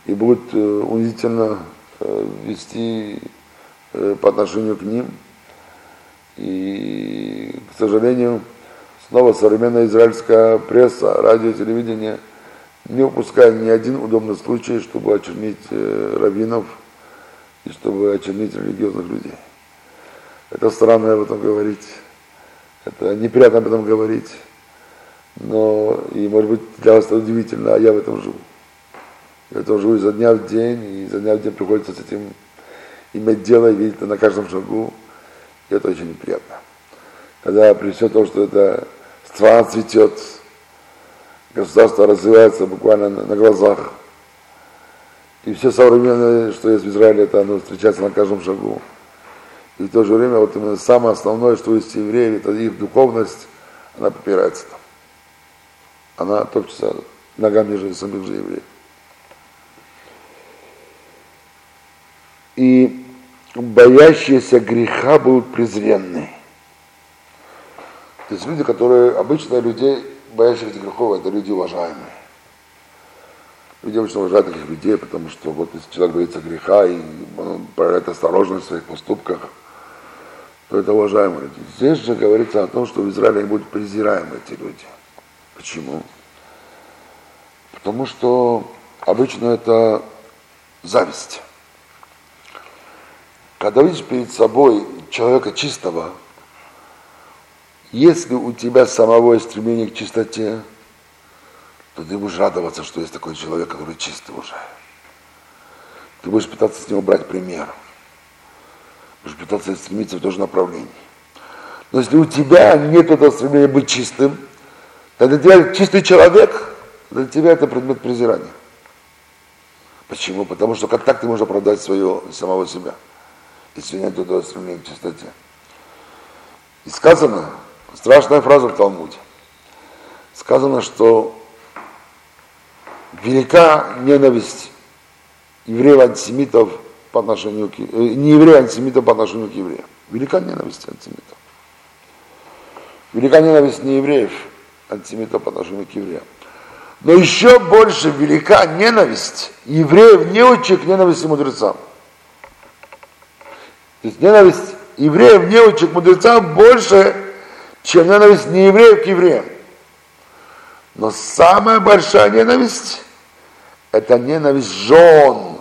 и будут э, унизительно э, вести э, по отношению к ним. И, к сожалению, снова современная израильская пресса, радио, телевидение не упускает ни один удобный случай, чтобы очернить э, раввинов и чтобы очернить религиозных людей. Это странно об этом говорить, это неприятно об этом говорить, но и, может быть, для вас это удивительно, а я в этом живу. Я в этом живу изо дня в день, и изо дня в день приходится с этим иметь дело и видеть это на каждом шагу. И это очень неприятно. Когда при всем том, что это страна цветет, государство развивается буквально на глазах, и все современное, что есть в Израиле, это оно встречается на каждом шагу. И в то же время вот именно самое основное, что есть евреев, это их духовность, она попирается там. Она топчется ногами же самих же евреев. И боящиеся греха будут презренны. То есть люди, которые обычно людей, боящихся грехов, это люди уважаемые. Люди обычно уважают таких людей, потому что вот если человек боится греха и он проявляет осторожность в своих поступках, то это уважаемые люди. Здесь же говорится о том, что в Израиле будут презираемы эти люди. Почему? Потому что обычно это зависть. Когда видишь перед собой человека чистого, если у тебя самого есть стремление к чистоте, то ты будешь радоваться, что есть такой человек, который чистый уже. Ты будешь пытаться с него брать пример. Будешь пытаться стремиться в то же направление. Но если у тебя нет этого стремления быть чистым, то для тебя чистый человек, для тебя это предмет презирания. Почему? Потому что как так ты можешь оправдать свое, самого себя, если нет этого стремления к чистоте. И сказано, страшная фраза в Талмуде, сказано, что велика ненависть евреев-антисемитов по отношению к евреям, не евреев-антисемитов по отношению к евреям. Велика ненависть антисемитов. Велика ненависть не евреев-антисемитов по отношению к евреям. Но еще больше велика ненависть евреев, неучих к ненависти мудрецам. То есть ненависть евреев, неучих к мудрецам больше, чем ненависть неевреев к евреям. Но самая большая ненависть – это ненависть жен,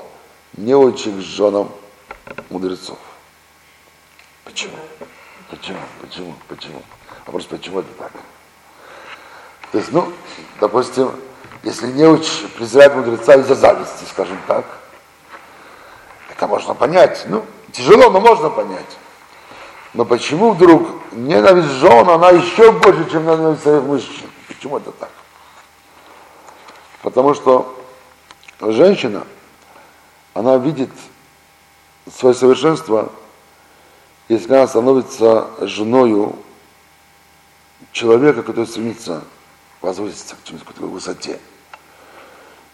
неучих к женам мудрецов. Почему? Почему? Почему? Почему? А просто почему это так? То есть, ну, допустим, если неуч презирает мудреца из-за зависти, скажем так, это можно понять. Ну, тяжело, но можно понять. Но почему вдруг ненависть жен, она еще больше, чем ненависть своих мужчин? Почему это так? Потому что женщина, она видит свое совершенство, если она становится женою человека, который стремится возвыситься к чему-то, к такой высоте.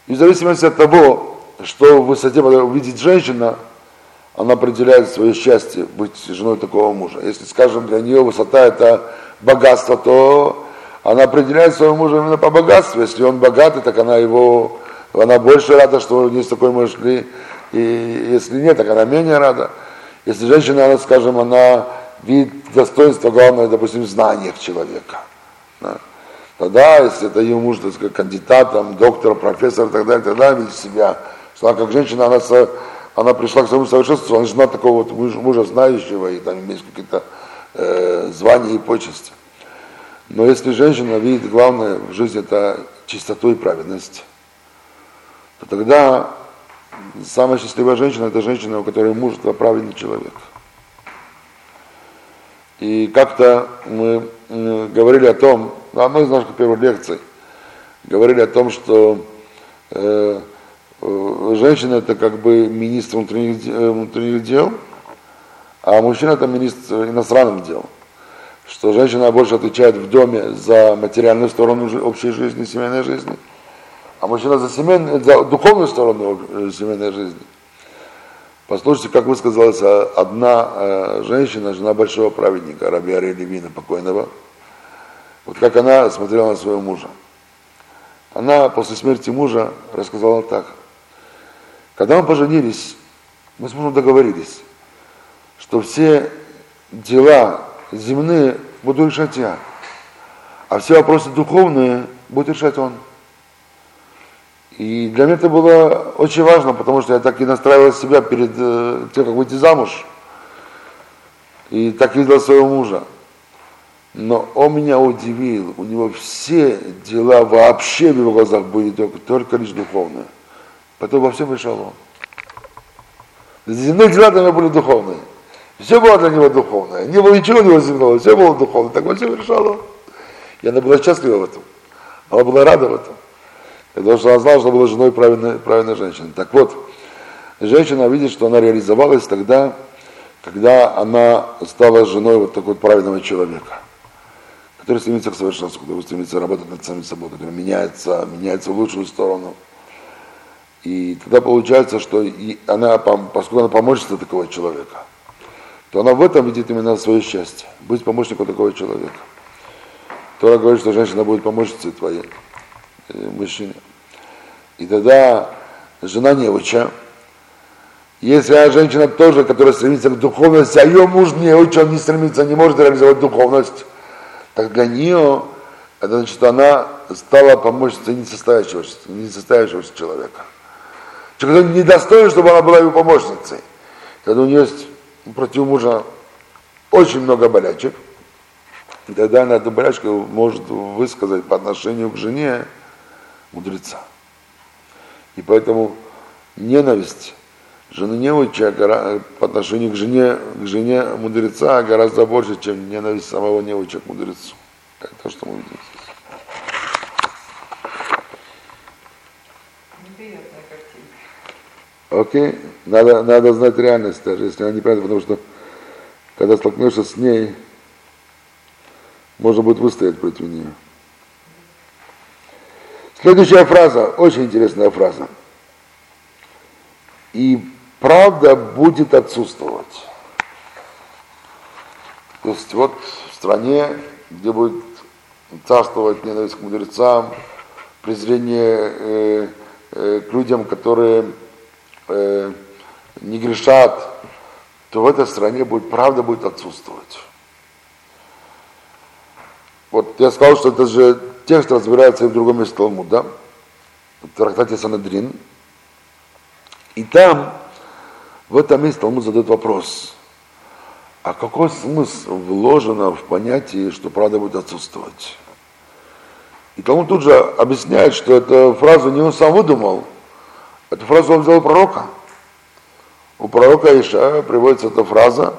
И в зависимости от того, что в высоте увидит женщина, она определяет свое счастье быть женой такого мужа. Если, скажем, для нее высота – это богатство, то она определяет своего мужа именно по богатству. Если он богатый, так она его, она больше рада, что у нее с такой муж шли. И если нет, так она менее рада. Если женщина, она, скажем, она видит достоинство, главное, допустим, в знаниях человека. Да. Тогда, если это ее муж, так сказать, кандидат, там, доктор, профессор и так далее, тогда видит себя, что она как женщина, она... Со... Она пришла к своему совершенству, она жена такого вот мужа, мужа знающего, и там имеет какие-то э, звания и почести. Но если женщина видит главное в жизни это чистоту и праведность, то тогда самая счастливая женщина – это женщина, у которой мужество, праведный человек. И как-то мы говорили о том, на одной из наших первых лекций, говорили о том, что э, э, женщина – это как бы министр внутренних, э, внутренних дел, а мужчина – это министр иностранных дел. Что женщина больше отвечает в доме за материальную сторону общей жизни, семейной жизни, а мужчина за, семейную, за духовную сторону семейной жизни. Послушайте, как высказалась одна женщина, жена большого праведника, раби Ария Левина покойного, вот как она смотрела на своего мужа. Она после смерти мужа рассказала так. Когда мы поженились, мы с мужем договорились, что все дела земные буду решать я, а все вопросы духовные будет решать он. И для меня это было очень важно, потому что я так и настраивал себя перед э, тем, как выйти замуж. И так видел своего мужа. Но он меня удивил. У него все дела вообще в его глазах были только, только лишь духовные. Поэтому во всем решал он. Земные дела для меня были духовные. Все было для него духовное. Не было ничего у него земного, все было духовное. Так во всем решал он. И она была счастлива в этом. Она была рада в этом. Потому что она знала, что была женой правильной, правильной женщины. Так вот, женщина видит, что она реализовалась тогда, когда она стала женой вот такого правильного человека, который стремится к совершенству, который стремится работать над самим собой, который меняется, меняется в лучшую сторону. И тогда получается, что и она, поскольку она помощница такого человека, то она в этом видит именно свое счастье, быть помощником такого человека. Тора говорит, что женщина будет помощницей твоей. Мужчине. И тогда жена неуча. Если она женщина тоже, которая стремится к духовности, а ее муж неуча, он не стремится, не может реализовать духовность, так для нее, это значит, что она стала помощницей несостоявшегося, несостоявшегося человека. Человек, который недостоин, чтобы она была его помощницей. Когда у нее есть против мужа очень много болячек, и тогда она эту болячку может высказать по отношению к жене, мудреца. И поэтому ненависть жены неуча по отношению к жене, к жене мудреца гораздо больше, чем ненависть самого неуча к мудрецу. Это то, что мы видим здесь. Неприятная картина. Окей. Надо, надо знать реальность даже, если она неприятна, потому что когда столкнешься с ней, можно будет выстоять против нее. Следующая фраза, очень интересная фраза. И правда будет отсутствовать. То есть вот в стране, где будет царствовать ненависть к мудрецам, презрение э, э, к людям, которые э, не грешат, то в этой стране будет, правда будет отсутствовать. Вот я сказал, что это же текст разбирается и в другом месте Талмуда, в трактате Санедрин. И там, в этом месте Талмуд задает вопрос, а какой смысл вложено в понятие, что правда будет отсутствовать? И Талмуд тут же объясняет, что эту фразу не он сам выдумал, эту фразу он взял у пророка. У пророка Ишая приводится эта фраза,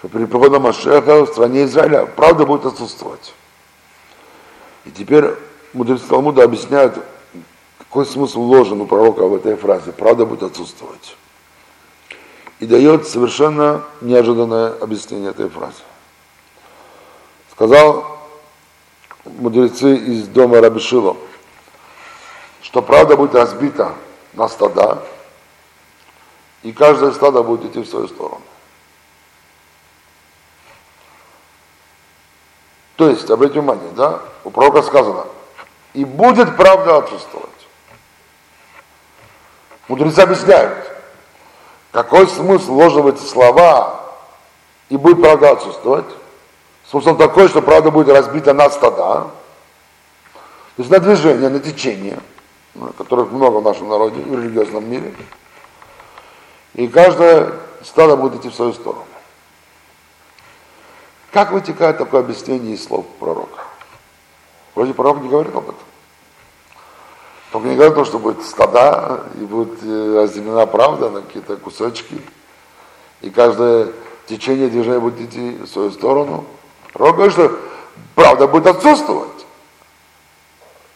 что при приходе Машиаха в стране Израиля правда будет отсутствовать. И теперь мудрецы Талмуда объясняют, какой смысл вложен у пророка в этой фразе. Правда будет отсутствовать. И дает совершенно неожиданное объяснение этой фразы. Сказал мудрецы из дома Раби Шило, что правда будет разбита на стада, и каждое стадо будет идти в свою сторону. То есть, обратите внимание, да, у пророка сказано, и будет правда отсутствовать. Мудрецы объясняют, какой смысл вложен в эти слова, и будет правда отсутствовать. Смысл такой, что правда будет разбита на стада, то есть на движение, на течение, которых много в нашем народе, в религиозном мире, и каждое стадо будет идти в свою сторону. Как вытекает такое объяснение из слов пророка? Вроде пророк не говорил об этом. Только не говорят о том, что будут стада, и будет разделена правда на какие-то кусочки, и каждое течение движения будет идти в свою сторону. Рог говорит, что правда будет отсутствовать.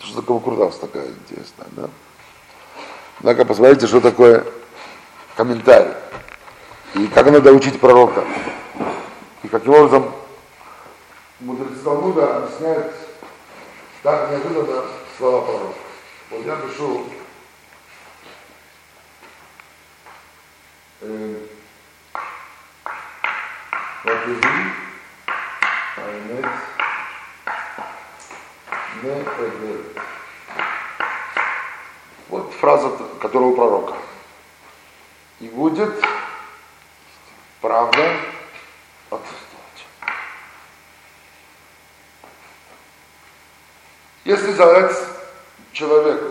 Что такое курдавс, такая интересная, да? Однако посмотрите, что такое комментарий. И как надо учить пророка. И каким образом мудрецы Талмуда объясняют так неожиданно слова пророка. Вот я пишу э, «Подвези, поймет, не поверит». Вот фраза, которая у пророка. «И будет правда отсутствовать». Если задать человеку,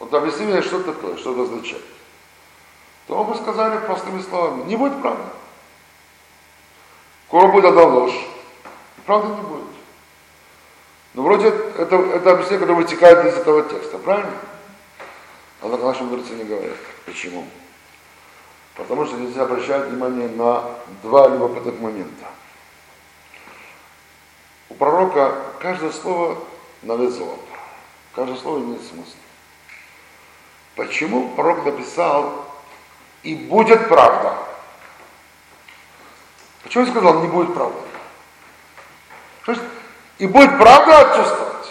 вот объясни мне, что это такое, что это означает, то он бы сказали простыми словами, не будет правды. Скоро будет одна ложь, и правды не будет. Но вроде это, это объяснение, которое вытекает из этого текста, правильно? Однако наши мудрецы не говорят. Почему? Потому что здесь обращают внимание на два любопытных момента. У пророка каждое слово налит золото. Каждое слово имеет смысл. Почему пророк написал «и будет правда»? Почему он сказал «не будет правды»? Что значит «и будет правда» отсутствовать?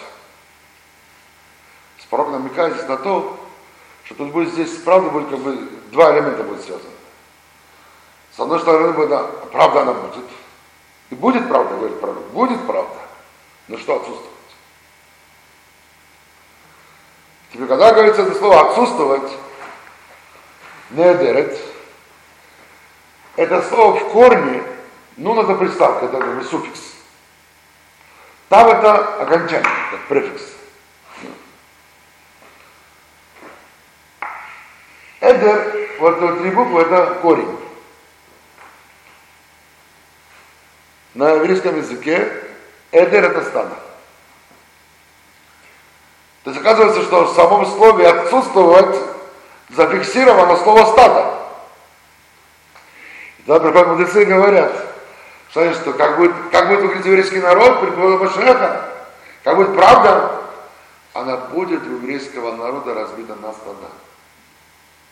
Пророк намекает на то, что тут будет здесь правда, будет как бы два элемента будут связаны. С одной стороны, будет, да, правда она будет. И будет правда, говорит пророк, будет правда. Но что отсутствует? Теперь, когда говорится это слово «отсутствовать», «недерет», это слово в корне, ну, надо приставка, это как бы суффикс. Там это окончание, как префикс. «Эдер», вот эти вот три буквы, это корень. На еврейском языке «эдер» — это стадо. То есть оказывается, что в самом слове «отсутствовать» зафиксировано слово «стадо». И тогда приходят мудрецы и говорят, что, что как, будет, как будет выглядеть еврейский народ при приходе Машиаха, как будет правда, она будет у еврейского народа разбита на стада,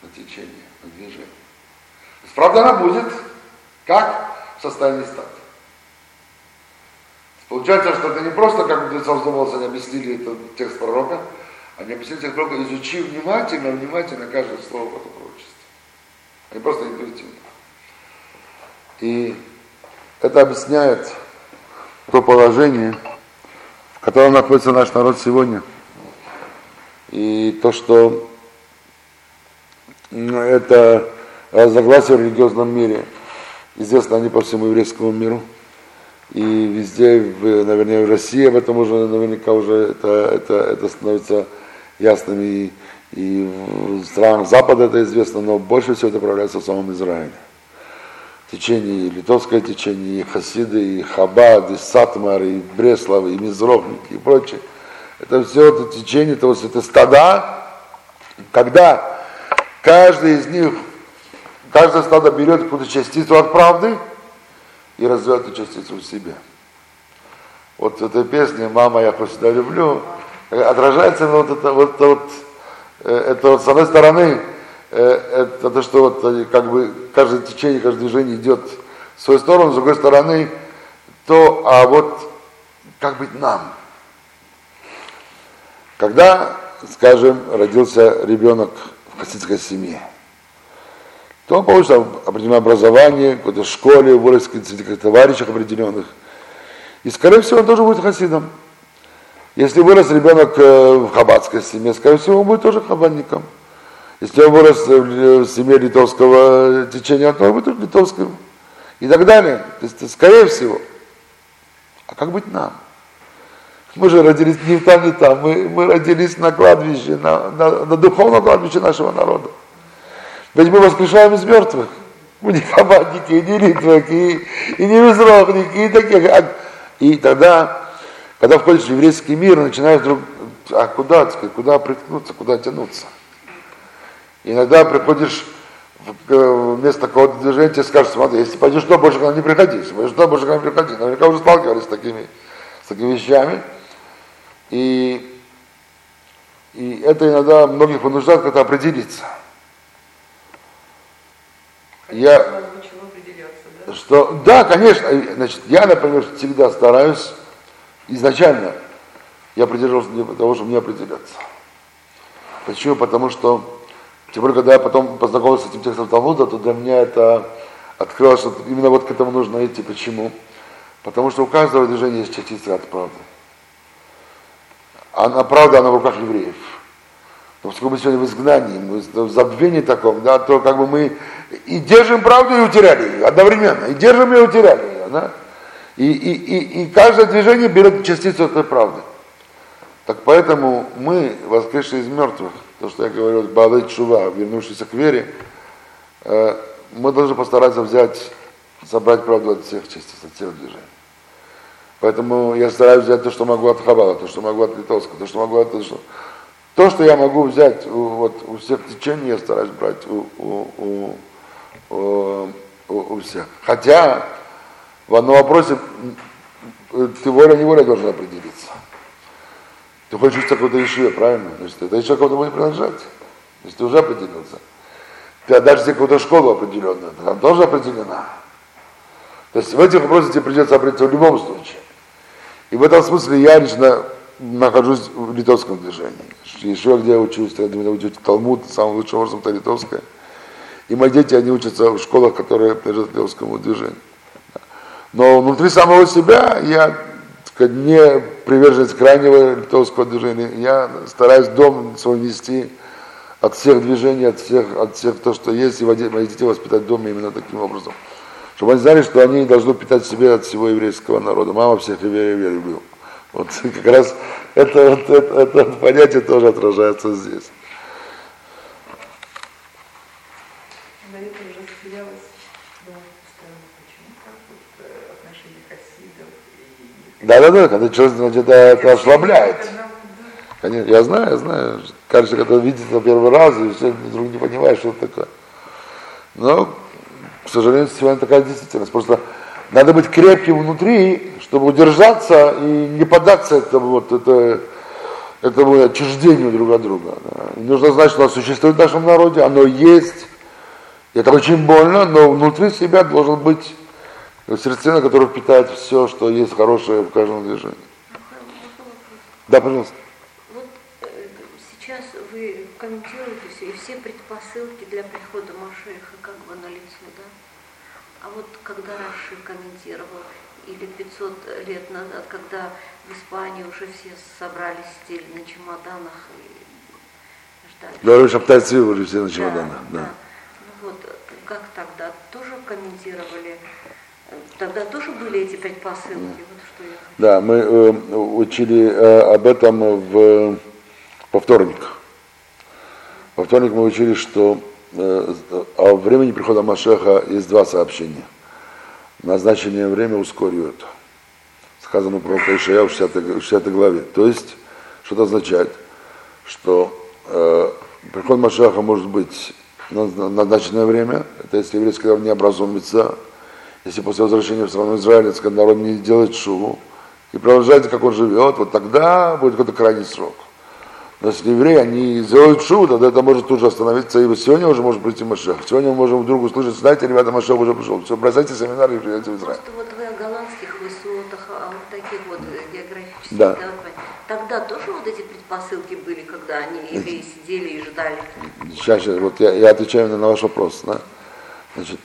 на течение, на движение. То есть правда она будет, как в состоянии стада. Получается, что это не просто, как мудрецам вздумалось, они объяснили этот текст пророка, они объяснили текст пророка, изучив внимательно, внимательно каждое слово по пророчеству. Они просто интуитивно. И это объясняет то положение, в котором находится наш народ сегодня. И то, что это разногласие в религиозном мире, известно они по всему еврейскому миру. И везде, наверное, в России об этом уже наверняка уже это, это, это становится ясным. И, и в странах Запада это известно, но больше всего это проявляется в самом Израиле. Течение, и литовское течение, и хасиды, и Хабад, и Сатмар, и Бреслав, и Мизровник, и прочее. Это все это течение, это, это стада, когда каждый из них, каждое стадо берет какую-то частицу от правды, и развивать эту частицу в себе. Вот в этой песне «Мама, я хоть всегда люблю» отражается вот это вот, это, вот, это вот с одной стороны, это то, что вот как бы каждое течение, каждое движение идет в свою сторону, с другой стороны, то, а вот как быть нам? Когда, скажем, родился ребенок в хасидской семье, то он получит определенное образование, в какой-то школе, в уральских товарищах определенных. И, скорее всего, он тоже будет хасидом. Если вырос ребенок в хабадской семье, скорее всего, он будет тоже хабадником. Если он вырос в семье литовского течения, то он будет тоже литовским. И так далее. То есть, скорее всего. А как быть нам? Мы же родились не там, не там. Мы, мы родились на кладбище, на, на, на духовном кладбище нашего народа. Ведь мы воскрешаем из мертвых. Мы не хабадники, и не литваки, и не мизрохники, и такие. И тогда, когда входишь в еврейский мир, начинаешь вдруг а куда, куда приткнуться, куда тянуться. Иногда приходишь вместо какого-то движения, тебе скажут, смотри, если пойдешь туда, больше к нам не приходи, если пойдешь туда, больше к нам не приходи. Наверняка уже сталкивались с такими, с такими вещами. И, и это иногда многих вынуждает как-то определиться. Я, да? Что, да, конечно, значит, я, например, всегда стараюсь, изначально я придерживался того, чтобы не определяться. Почему? Потому что, тем более, когда я потом познакомился с этим текстом Талмуда, то для меня это открылось, что именно вот к этому нужно идти. Почему? Потому что у каждого движения есть частица от правды. Она, правда, она в руках евреев. Но поскольку мы сегодня в изгнании, мы в забвении таком, да, то как бы мы и держим правду, и утеряли ее одновременно, и держим ее, и утеряли ее. Да? И, и, и, и каждое движение берет частицу этой правды. Так поэтому мы, воскресшие из мертвых, то, что я говорил, Баалей Тшува, вернувшиеся к вере, э, мы должны постараться взять, собрать правду от всех частиц, от всех движений. Поэтому я стараюсь взять то, что могу от Хабала, то, что могу от Литовского, то, что могу от... То, что я могу взять у, вот, у всех течений, я стараюсь брать у, у, у, у, у всех. Хотя в одном вопросе ты воля-неволя должен определиться. Ты хочешь учиться какой-то Ишиве, правильно? Значит, это еще кого-то будет продолжать. Если ты уже определился. Ты отдашь себе какую-то школу определенную, она тоже определена. То есть в этих вопросах тебе придется определиться в любом случае. И в этом смысле я лично нахожусь в литовском движении. Еще где я учусь, я думаю, учусь Талмуд, самым лучшим образом это литовское. И мои дети, они учатся в школах, которые принадлежат литовскому движению. Но внутри самого себя я не приверженец крайнего литовского движения. Я стараюсь дом свой нести от всех движений, от всех, от всех то, что есть, и моих детей воспитать в доме именно таким образом. Чтобы они знали, что они должны питать себя от всего еврейского народа. Мама всех евреев я люблю. Вот как раз это, это, это, это понятие тоже отражается здесь. Да-да-да, когда человек, значит, это, это ослабляет. Конечно, я знаю, я знаю. Кажется, когда видит на первый раз, и все вдруг не понимает, что это такое. Но, к сожалению, сегодня такая действительность. Просто надо быть крепким внутри, чтобы удержаться и не поддаться этому, вот, это, этому отчуждению друг от друга. Да. Нужно знать, что оно существует в нашем народе, оно есть. Это очень больно, но внутри себя должен быть сердцевина, которая впитает все, что есть хорошее в каждом движении. Да, пожалуйста. Вот сейчас вы комментируете все, и все предпосылки для прихода Машиаха как бы налицо, да? А вот когда Раши комментировал, или пятьсот лет назад, когда в Испании уже все собрались, сидели на чемоданах и ждали. Да, вы шаптать уже все на чемоданах, да. да. Ну вот, как тогда? Тоже комментировали? Тогда тоже были эти предпосылки? Да, вот что я... да мы э, учили э, об этом в, во вторник. Во вторник мы учили, что э, о времени прихода Машиаха есть два сообщения. Назначенное время ускоривают. Сказано у пророка Ишая в шестидесятой главе. То есть, что-то означает, что э, приход Машиаха может быть на назначенное время, это если еврейский народ не образумится, если после возвращения в страну Израиля народ не делает шуму и продолжает, как он живет, вот тогда будет какой-то крайний срок. Но если евреи, они сделают шуму, тогда это может тут же остановиться, и сегодня уже может прийти Машиах. Сегодня мы можем вдруг услышать, знаете, ребята, Машиах уже пришел. Все, бросайте семинар и приезжайте в Израиль. Просто вот вы о голландских высотах, о вот таких вот географических, да. Да, тогда тоже вот эти предпосылки были, когда они евреи сидели и ждали? Сейчас, сейчас, вот я, я отвечаю на ваш вопрос. Да? Значит,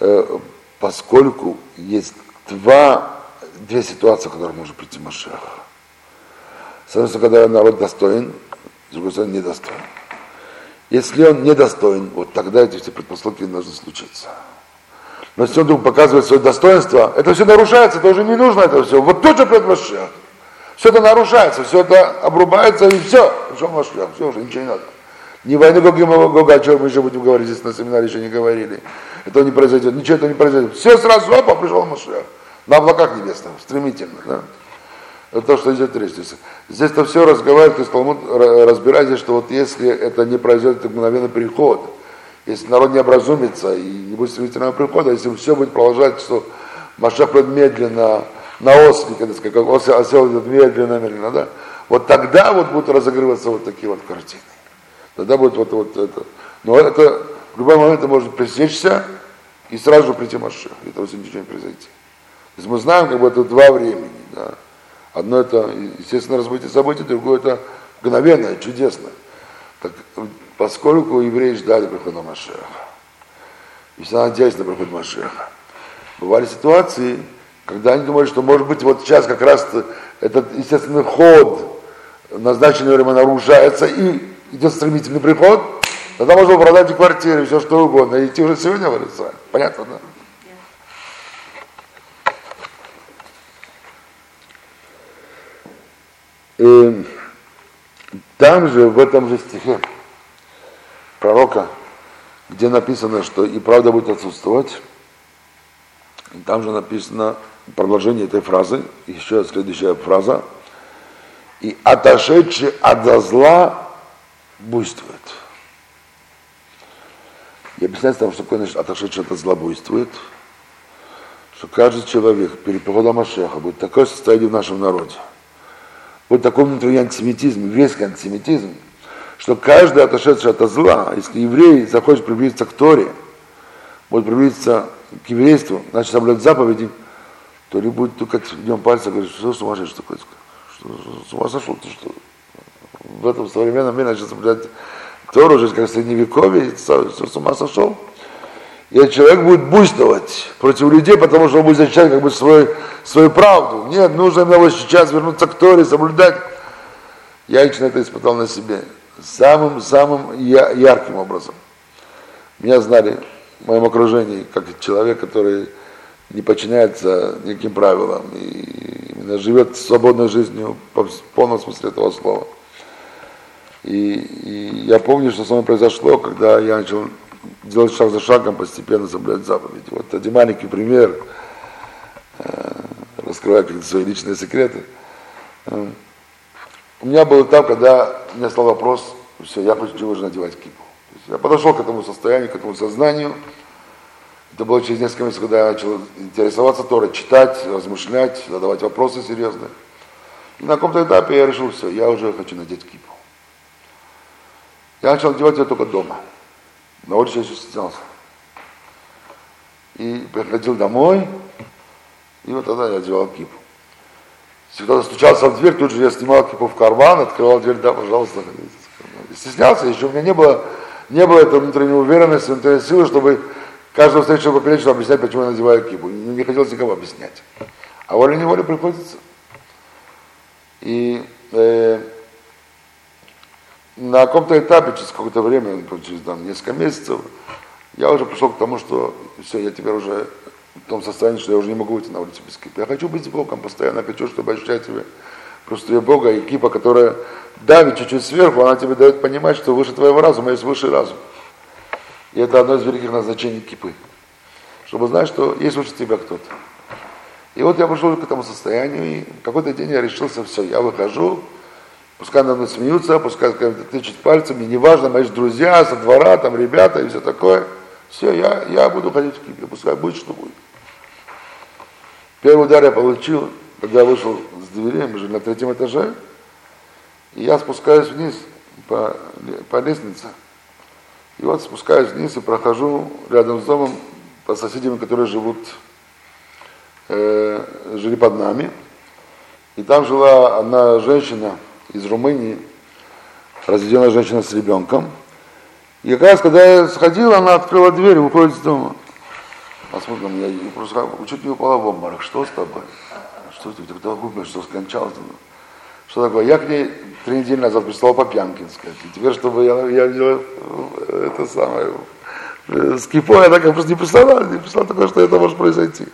э, поскольку есть два, две ситуации, в которых может прийти Машиах. Соответственно, когда народ достоин, с другой стороны, недостоин. Если он недостоин, вот тогда эти все предпосылки должны случиться. Но если он вдруг показывает свое достоинство, это все нарушается, это уже не нужно, это все. Вот тут же придет Машиах. Все это нарушается, все это обрубается, и все. Пришел Машиах, все уже, ничего не надо. Ни войны Гога и Магога, о чем мы еще будем говорить, здесь на семинаре еще не говорили. Это не произойдет, ничего этого не произойдет. Все сразу, опа, пришел Машиах. На облаках небесных, стремительно, да. Это то, что идет речь. Здесь-то все разговаривает, и Талмуд разбирается, что вот если это не произойдет, то мгновенный переход. Если народ не образумится и не будет стремительного прихода, если все будет продолжать, что Машиах придет медленно, на ослик, как осел идет медленно, медленно, да, вот тогда вот будут разыгрываться вот такие вот картины. Тогда будет вот, вот это. Но это в любой момент может пресечься и сразу же прийти Машиах. И там ничего не произойти. То есть мы знаем, как бы это два времени. Да. Одно это, естественно, разбытие событий, другое это мгновенное, чудесное. Так, поскольку евреи ждали прихода Машиаха, и всегда надеялись на приход Машиаха, бывали ситуации, когда они думали, что, может быть, вот сейчас как раз этот естественный ход назначенное время нарушается, и идет стремительный приход, тогда можно продать и квартиру, все что угодно, и идти уже сегодня в Израиль. Понятно, да? И там же, в этом же стихе пророка, где написано, что и правда будет отсутствовать, и там же написано продолжение этой фразы, еще следующая фраза, и отошедший от зла буйствует. И объясняется там, что такое отошедший от зла буйствует, что каждый человек перед приходом Машиаха будет такое состояние в нашем народе, вот такой внутренний антисемитизм, еврейский антисемитизм, что каждый, отошедший от зла, если еврей захочет приблизиться к Торе, будет приблизиться к еврейству, значит, соблюдать заповеди, то ли будет только днем пальца говорит, что сумасшедший такой, что с ума сошел, ты что? В этом современном мире начал соблюдать Тору, жизнь как в Средневековье, с ума сошел. И человек будет буйствовать против людей, потому что он будет защищать как бы свой, свою правду. Нет, нужно мне вот сейчас вернуться к Торе, соблюдать. Я лично это испытал на себе самым-самым я, ярким образом. Меня знали в моем окружении как человек, который не подчиняется никаким правилам и именно живет свободной жизнью по полном смысле этого слова. И, и я помню, что со мной произошло, когда я начал делать шаг за шагом, постепенно соблюдать заповеди. Вот один маленький пример, раскрывая какие-то свои личные секреты. У меня был этап, когда у меня стал вопрос, все, я хочу уже надевать кипу. Я подошел к этому состоянию, к этому сознанию. Это было через несколько месяцев, когда я начал интересоваться Торой, читать, размышлять, задавать вопросы серьезные. И на каком-то этапе я решил, все, я уже хочу надеть кипу. Я начал надевать ее только дома. На улице я еще стеснялся. И приходил домой, и вот тогда я одевал кипу. Если кто-то стучался в дверь, тут же я снимал кипу в карман, открывал дверь, да, пожалуйста. Стеснялся, еще у меня не было, не было этой внутренней уверенности, внутренней силы, чтобы каждому встречному поперечному объяснять, почему я надеваю кипу. Не, не хотелось никому объяснять. А волей-неволей приходится. И... Э, на каком-то этапе, через какое-то время, через там, несколько месяцев, я уже пришел к тому, что все, я теперь уже в том состоянии, что я уже не могу выйти на улицу без кипы. Я хочу быть с Богом постоянно, хочу, чтобы ощущать тебя присутствие Бога, и кипа, которая давит чуть-чуть сверху, она тебе дает понимать, что выше твоего разума есть высший разум. И это одно из великих назначений кипы. Чтобы знать, что есть выше тебя кто-то. И вот я пришел к этому состоянию, и какой-то день я решился, все, я выхожу, пускай на мной смеются, пускай тычут пальцами, неважно, мои друзья со двора, там ребята и все такое. Все, я, я буду ходить в кипе, пускай будет, что будет. Первый удар я получил, когда я вышел с дверей, мы жили на третьем этаже, и я спускаюсь вниз по, по лестнице. И вот спускаюсь вниз и прохожу рядом с домом по соседям, которые живут, э, жили под нами. И там жила одна женщина, из Румынии, разведенная женщина с ребенком. И как раз, когда я сходил, она открыла дверь и уходит из дома. Она смотрит на меня, я просто чуть не упала в обморок. Что с тобой? Что ты? Ты умер, что скончался? Что такое? Я к ней три недели назад прислал по пьянке, сказать. И теперь, чтобы я, я делал это самое, с кипой, она как просто не представляла, не представляла такое, что это может произойти.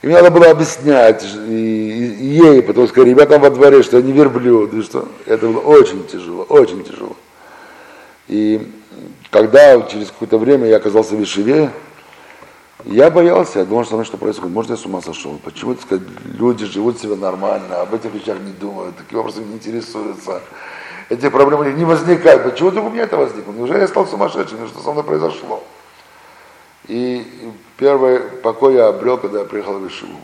И мне надо было объяснять ей, потому что ребятам во дворе, что я не верблюд, и что это было очень тяжело, очень тяжело. И когда через какое-то время я оказался в Ишиве, Я боялся, я думал, что, что происходит, может, я с ума сошел. Почему, так сказать, люди живут себе нормально, об этих вещах не думают, таким образом не интересуются. Эти проблемы у них не возникают. Почему только у меня это возникло? Неужели я стал сумасшедшим? Что со мной произошло? И первый покой я обрел, когда я приехал в Ишиву.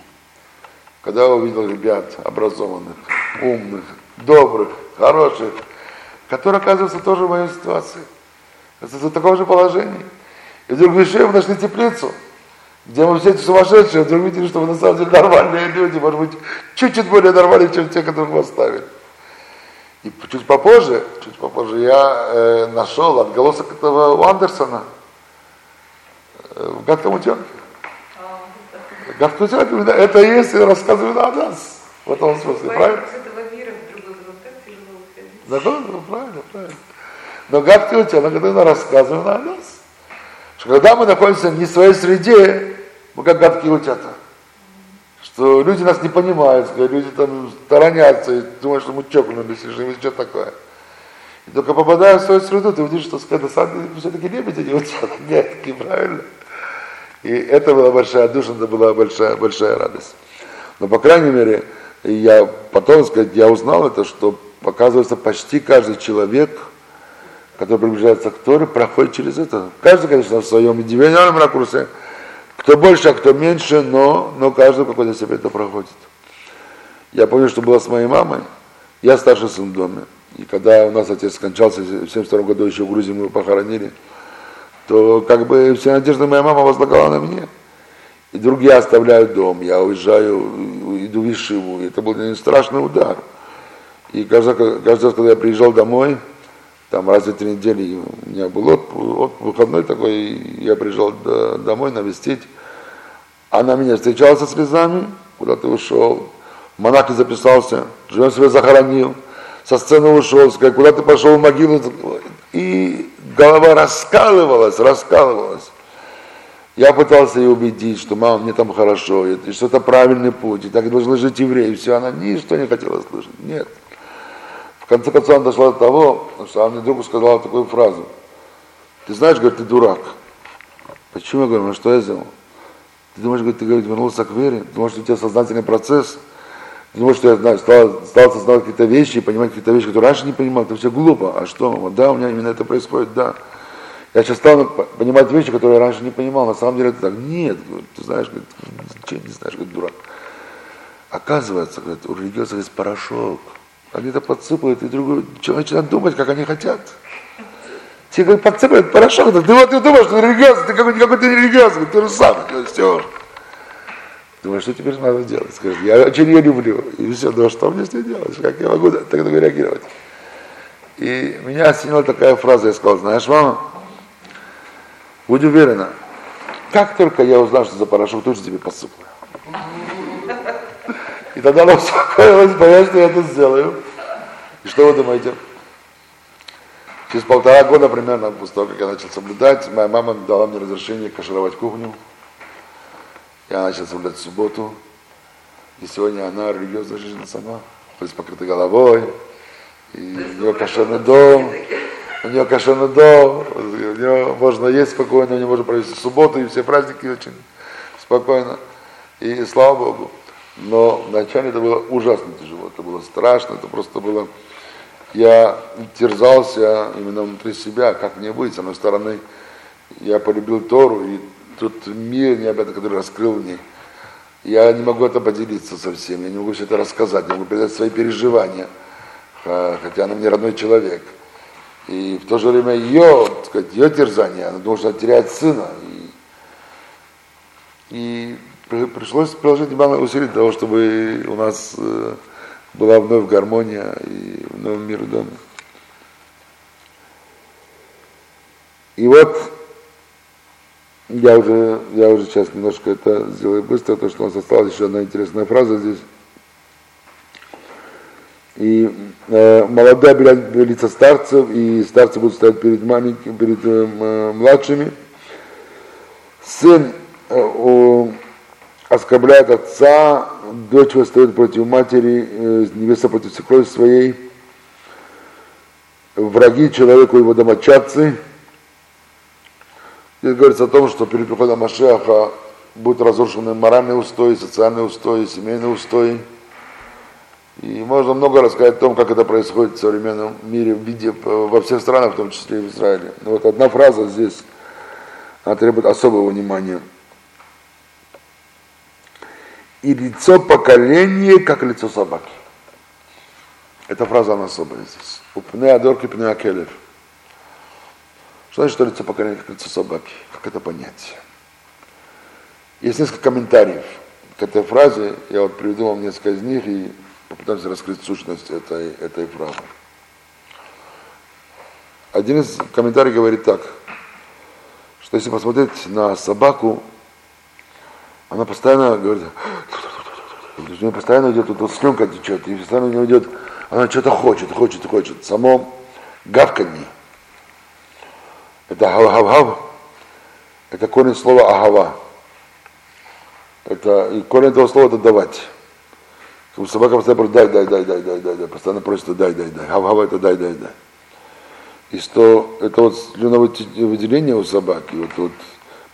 Когда я увидел ребят образованных, умных, добрых, хороших, которые оказываются тоже в моей ситуации, в таком же положении. И вдруг в Ишиве мы нашли теплицу, где мы все эти сумасшедшие, вдруг видели, что мы на самом деле нормальные люди, может быть, чуть-чуть более нормальные, чем те, которых мы оставили. И чуть попозже, чуть попозже я э, нашел отголосок этого у Андерсона, в «Гадком утенке». «Гадком утенке» — это и есть рассказывает о нас. В этом смысле, правильно? Этого мира в другой вот так тяжело уходить. Да, ну, правильно, правильно. Но «Гадкий утенок» — это рассказывает о нас. Что когда мы находимся не в своей среде, мы как гадкие утята. Что люди нас не понимают, люди там сторонятся и думают, что мы чокнулись, или что такое. И только попадая в свою среду, ты увидишь, что на самом деле все-таки лебеди не утята, не такие, правильно? И это была большая душина, это была большая, большая радость. Но, по крайней мере, я потом, сказать, я узнал это, что, оказывается, почти каждый человек, который приближается к Торе, проходит через это. Каждый, конечно, в своем индивидуальном ракурсе, кто больше, а кто меньше, но, но каждый в какой-то степени это проходит. Я помню, что было с моей мамой, я старший сын в доме. И когда у нас отец скончался, в семьдесят втором году еще в Грузии мы его похоронили, то как бы вся надежда моя мама возлагала на мне. И вдруг я оставляю дом, я уезжаю, иду в Ишиву. Это был страшный удар. И каждый, каждый раз, когда я приезжал домой, там раз в три недели у меня был отпуск, выходной такой, и я приезжал домой навестить. Она меня встречала со слезами, куда ты ушел, в монахи записался, живем себя захоронил, со сцены ушел, сказал, куда ты пошел в могилу. И голова раскалывалась, раскалывалась. Я пытался ее убедить, что мама, мне там хорошо, и что это правильный путь, и так должны жить евреи. И все, она ничто не хотела слышать. Нет. В конце концов, она дошла до того, что она мне другу сказала такую фразу. Ты знаешь, говорит, ты дурак. Почему? Я говорю, ну что я сделал? Ты думаешь, говорит, ты говорит, вернулся к вере? Ты думаешь, что у тебя сознательный процесс? Ты думаешь, что я знаю, стал, стал сознавать какие-то вещи и понимать какие-то вещи, которые раньше не понимал, это все глупо. А что, мама? Да, у меня именно это происходит, да. Я сейчас стал понимать вещи, которые я раньше не понимал. На самом деле это так. Нет, говорит, ты знаешь, говорит, ты не знаешь, говорит, дурак. Оказывается, говорит, у религиозных есть порошок. Они это подсыпают, и другой человек начинает думать, как они хотят. Все, говорят, подсыпают порошок. Ты вот ты думаешь, что ты религиозный, ты какой-то какой религиозный, ты же сам, все. Думаю, что теперь надо делать? Скажи, я очень ее люблю. И все, ну что мне с ней делать? Как я могу так реагировать? И меня осенила такая фраза, я сказал, знаешь, мама, будь уверена, как только я узнал, что за порошок, тут же тебе посыплю. И тогда она успокоилась, боялась, что я это сделаю. И что вы думаете? Через полтора года примерно, после того, как я начал соблюдать, моя мама дала мне разрешение кашировать кухню. Я начал соблюдать в субботу, и сегодня она религиозная женщина сама, то есть покрыта головой, и у нее кошерный дом, у нее кошерный дом, у нее можно есть спокойно, у нее можно провести субботу, и все праздники очень спокойно, и слава Богу. Но вначале это было ужасно тяжело, это было страшно, это просто было... Я терзался именно внутри себя, как мне быть, с одной стороны, я полюбил Тору, и тот мир необъятный, который раскрыл мне. Я не могу это поделиться со всеми, я не могу все это рассказать, я могу передать свои переживания, хотя она мне родной человек. И в то же время ее, так сказать, ее терзание, она думала, что она теряет сына. И, и пришлось приложить немало усилий для того, чтобы у нас была вновь гармония и вновь мир в доме. И вот... Я уже, я уже сейчас немножко это сделаю быстро, потому что у нас осталась еще одна интересная фраза здесь. И э, молодые оберегают лица старцев, и старцы будут стоять перед, маленькими, перед э, младшими. Сын э, о, оскорбляет отца, дочь восстает против матери, э, невеста против свекрови своей, враги человеку его домочадцы. Здесь говорится о том, что перед приходом Машиаха будут разрушены моральные устои, социальные устои, семейные устои. И можно много рассказать о том, как это происходит в современном мире, в виде, во всех странах, в том числе и в Израиле. Но вот одна фраза здесь требует особого внимания. И лицо поколения, как лицо собаки. Эта фраза, она особая здесь. Упны адорки, пны акелев. Что значит, что лицо поколения, как лицо собаки? Как это понять? Есть несколько комментариев к этой фразе. Я вот приведу вам несколько из них и попытаемся раскрыть сущность этой, этой фразы. Один из комментариев говорит так, что если посмотреть на собаку, она постоянно говорит, у нее постоянно идет, вот, вот слюнка течет, и постоянно у нее идет, она что-то хочет, хочет, хочет. Само гавканье, это гав-гав-гав, это корень слова агава. Это, и корень этого слова это давать. Собака постоянно просит, дай, дай, дай, дай, дай, дай, дай, постоянно просит, дай, дай, дай, гав-гав, это дай, дай, дай. И что это вот слюновыделение у собаки, вот, вот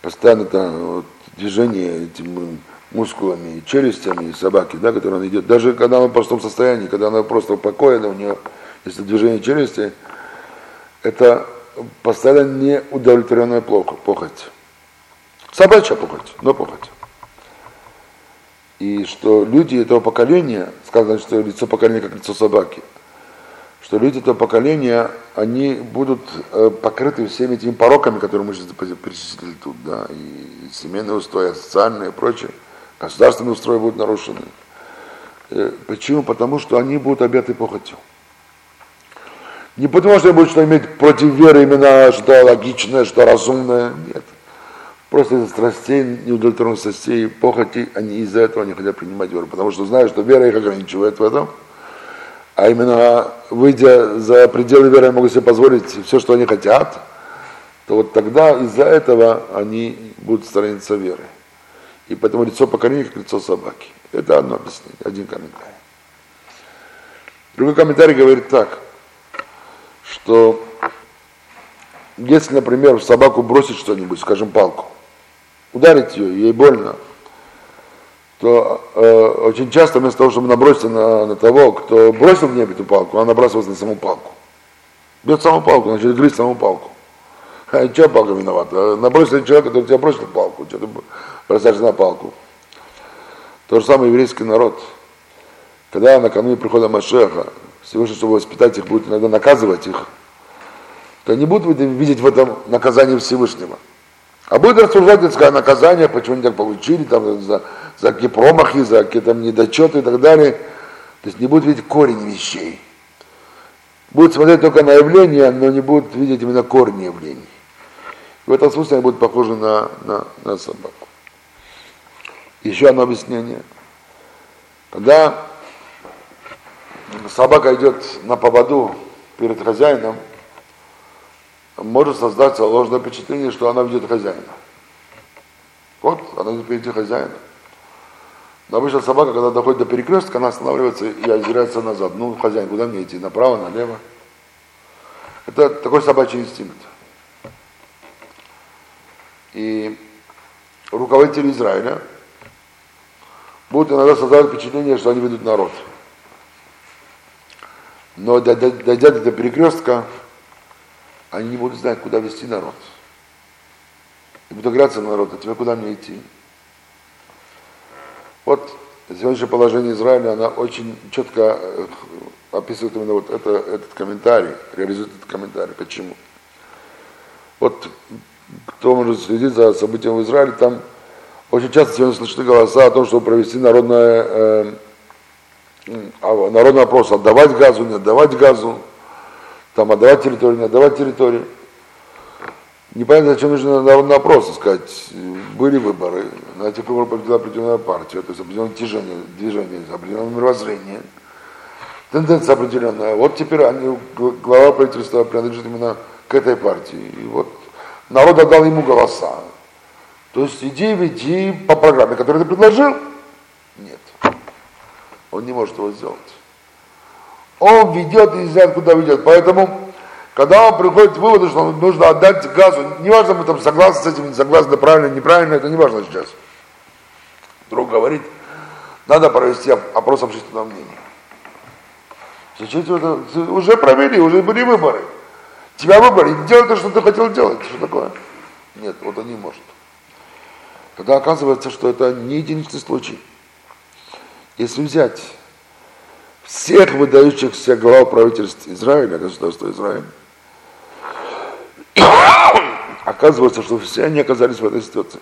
постоянно там вот, движение этими мускулами и челюстями и собаки, да, которые она идет, даже когда она в простом состоянии, когда она просто упокоена, у нее если движение челюсти, это постоянно неудовлетворенная похоть. Собачья похоть, но похоть. И что люди этого поколения, сказано, что лицо поколения как лицо собаки, что люди этого поколения, они будут покрыты всеми этими пороками, которые мы сейчас перечислили тут, да, и семейные устои, социальные и прочее, государственные устои будут нарушены. Почему? Потому что они будут объяты похотью. Не потому что они будут что-то иметь против веры именно, что логичное, что разумное, нет. Просто из-за страстей, неудовлетворенных страстей, похоти, они из-за этого не хотят принимать веру, потому что знают, что вера их ограничивает в этом, а именно, выйдя за пределы веры, они могут себе позволить все, что они хотят, то вот тогда из-за этого они будут сторониться веры. И поэтому лицо поколения, как лицо собаки. Это одно объяснение, один комментарий. Другой комментарий говорит так, что если, например, в собаку бросить что-нибудь, скажем, палку, ударить ее, ей больно, то э, очень часто вместо того, чтобы наброситься на, на того, кто бросил в небе эту палку, она набрасывалась на саму палку. Бьет саму палку, начали грызть саму палку. А чья палка виновата? Набросили человека, который тебя бросил палку, что ты бросаешь на палку. То же самое еврейский народ. Когда накануне прихода Машиаха, Всевышний, чтобы воспитать их, будет иногда наказывать их, то они будут видеть в этом наказание Всевышнего. А будет рассуждать о наказаниях, почему они так получили, там, за, за какие промахи, за какие там недочеты и так далее. То есть не будут видеть корень вещей. Будут смотреть только на явления, но не будут видеть именно корни явлений. В этом смысле они будут похожи на, на, на собаку. Еще одно объяснение. Когда собака идет на поводу перед хозяином, может создаться ложное впечатление, что она ведет хозяина. Вот, она ведет впереди хозяина. Но обычно собака, когда доходит до перекрестка, она останавливается и озирается назад. Ну, хозяин, куда мне идти? Направо, налево? Это такой собачий инстинкт. И руководители Израиля будут иногда создавать впечатление, что они ведут народ. Но дойдя до перекрестка, они не будут знать, куда вести народ. И будут оглядываться на народ, а тебе куда мне идти? Вот сегодняшнее положение Израиля, она очень четко описывает именно вот это, этот комментарий, реализует этот комментарий. Почему? Вот кто может следить за событиями в Израиле, там очень часто сегодня слышны голоса о том, чтобы провести народное, э, народный опрос, отдавать газу, не отдавать газу. Там отдавать территорию, не отдавать территорию. Непонятно, зачем нужен народный опрос, сказать, были выборы, на этих выборах победила определенная партия, то есть определенное движение, движение, определенное мировоззрение, тенденция определенная. Вот теперь они, глава правительства принадлежит именно к этой партии. И вот народ отдал ему голоса. То есть иди, веди по программе, которую ты предложил. Нет, он не может его сделать. Он ведет и не знает, куда ведет. Поэтому Когда он приходит к выводу, что нужно отдать газу, неважно, мы там согласны с этим, не согласны, правильно, неправильно, это не важно сейчас. Друг говорит, надо провести опрос общественного мнения. Зачем это? Уже провели, уже были выборы. Тебя выбрали, делай то, что ты хотел делать. Что такое? Нет, вот он не может. Тогда оказывается, что это не единичный случай. Если взять всех выдающихся глав правительств Израиля, государства Израиля, оказывается, что все они оказались в этой ситуации.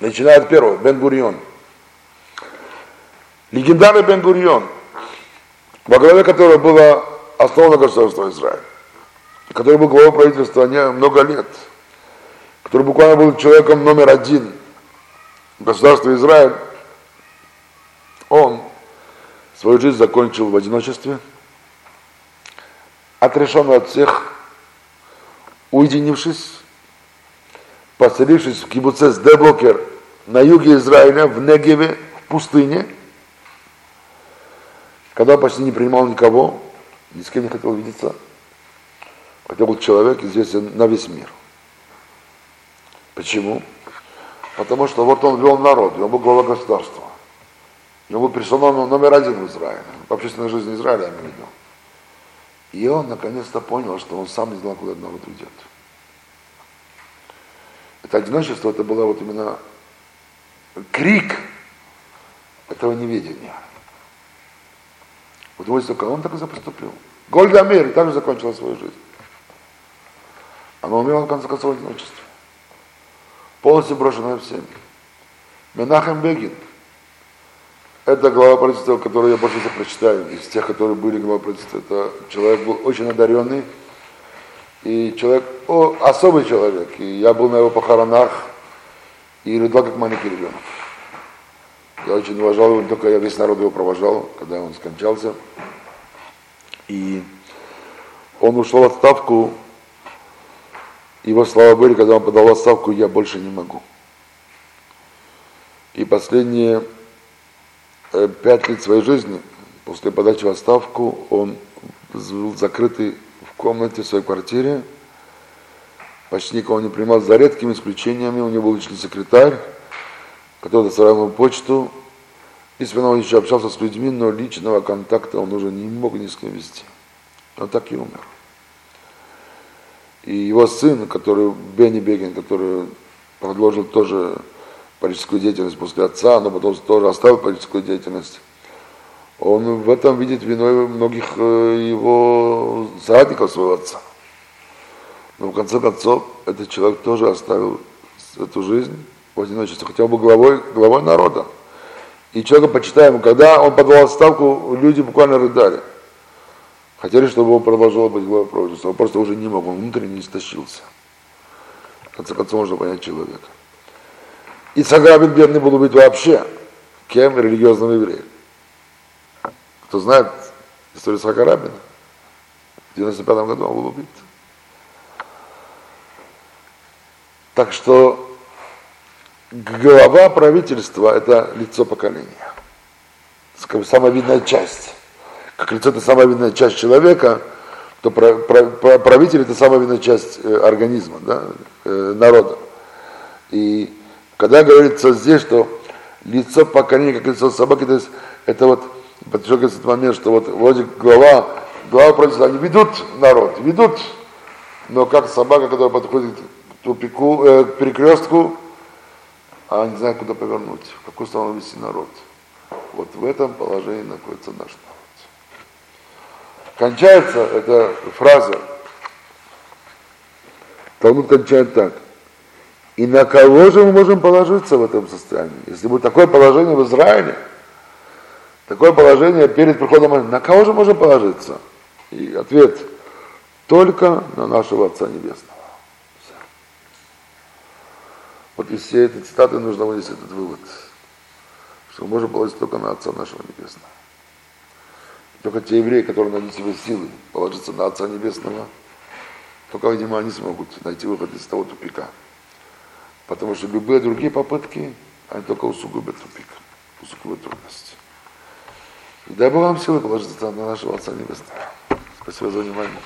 Начиная от первого, Бен-Гурион. Легендарный Бен-Гурион, во главе которого было основано государство Израиль, который был главой правительства много лет, который буквально был человеком номер один государства Израиль, он свою жизнь закончил в одиночестве, отрешенный от всех, уединившись, поселившись в кибуце с Дебокер на юге Израиля, в Негеве, в пустыне, когда почти не принимал никого, ни с кем не хотел видеться, хотя был человек, известен на весь мир. Почему? Потому что вот он вел народ, он был глава государства. Он был персоналом номер один в Израиле, в общественной жизни Израиля, я имею в виду. И он наконец-то понял, что он сам не знал, куда народ идет. Это одиночество, это было вот именно крик этого неведения. Вот вот только он так и поступил. Голда Меир также закончила свою жизнь. Она умерла в конце концов в одиночестве. Полностью брошенная всеми. Менахем Бегин. Это глава правительства, которую я больше всего прочитаю. Из тех, которые были глава правительства, это человек был очень одаренный. И человек, о, особый человек. И я был на его похоронах и рыдал, как маленький ребенок. Я очень уважал его, только я весь народ его провожал, когда он скончался. И он ушел в отставку. Его слова были, когда он подал в отставку, я больше не могу. И последние пять лет своей жизни, после подачи в отставку, он был закрытый в комнате в своей квартире. Почти никого не принимал, за редкими исключениями. У него был личный секретарь, который доставлял ему почту. И Свен он еще общался с людьми, но личного контакта он уже не мог ни с кем вести. Он так и умер. И его сын, который Бенни Бегин, который продолжил тоже политическую деятельность после отца, но потом тоже оставил политическую деятельность, он в этом видит виной многих его соратников своего отца. Но в конце концов, этот человек тоже оставил эту жизнь в одиночестве, хотя бы главой, главой народа. И человека почитаемого, когда он подавал отставку, люди буквально рыдали. Хотели, чтобы он продолжал быть главой правительства, он просто уже не мог, он внутренне истощился. В конце концов, можно понять человека. И Саграбин бедный был убит вообще, кем? Религиозным евреем. Кто знает историю Саграбина, в девяносто пятом году он был убит. Так что глава правительства – это лицо поколения, самая видная часть. Как лицо – это самая видная часть человека, то правитель – это самая видная часть организма, да, народа. И когда говорится здесь, что лицо поколения, как лицо собаки, то есть это вот, подчеркивается этот момент, что вот вроде глава, глава правительства, они ведут народ, ведут, но как собака, которая подходит к тупику, э, к перекрестку, а не знает, куда повернуть, в какую сторону вести народ. Вот в этом положении находится наш народ. Кончается эта фраза, Талмуд кончает так. И на кого же мы можем положиться в этом состоянии? Если будет такое положение в Израиле, такое положение перед приходом, на кого же можем положиться? И ответ, только на нашего Отца Небесного. Все. Вот из всей этой цитаты нужно вынести этот вывод, что мы можем положиться только на Отца нашего Небесного. Только те евреи, которые найдут себе силы положиться на Отца Небесного, только, видимо, они смогут найти выход из того тупика. Потому что любые другие попытки, они только усугубят тупик, усугубят трудности. И дай Бог вам силы положиться на нашего Отца Небесного. Спасибо за внимание.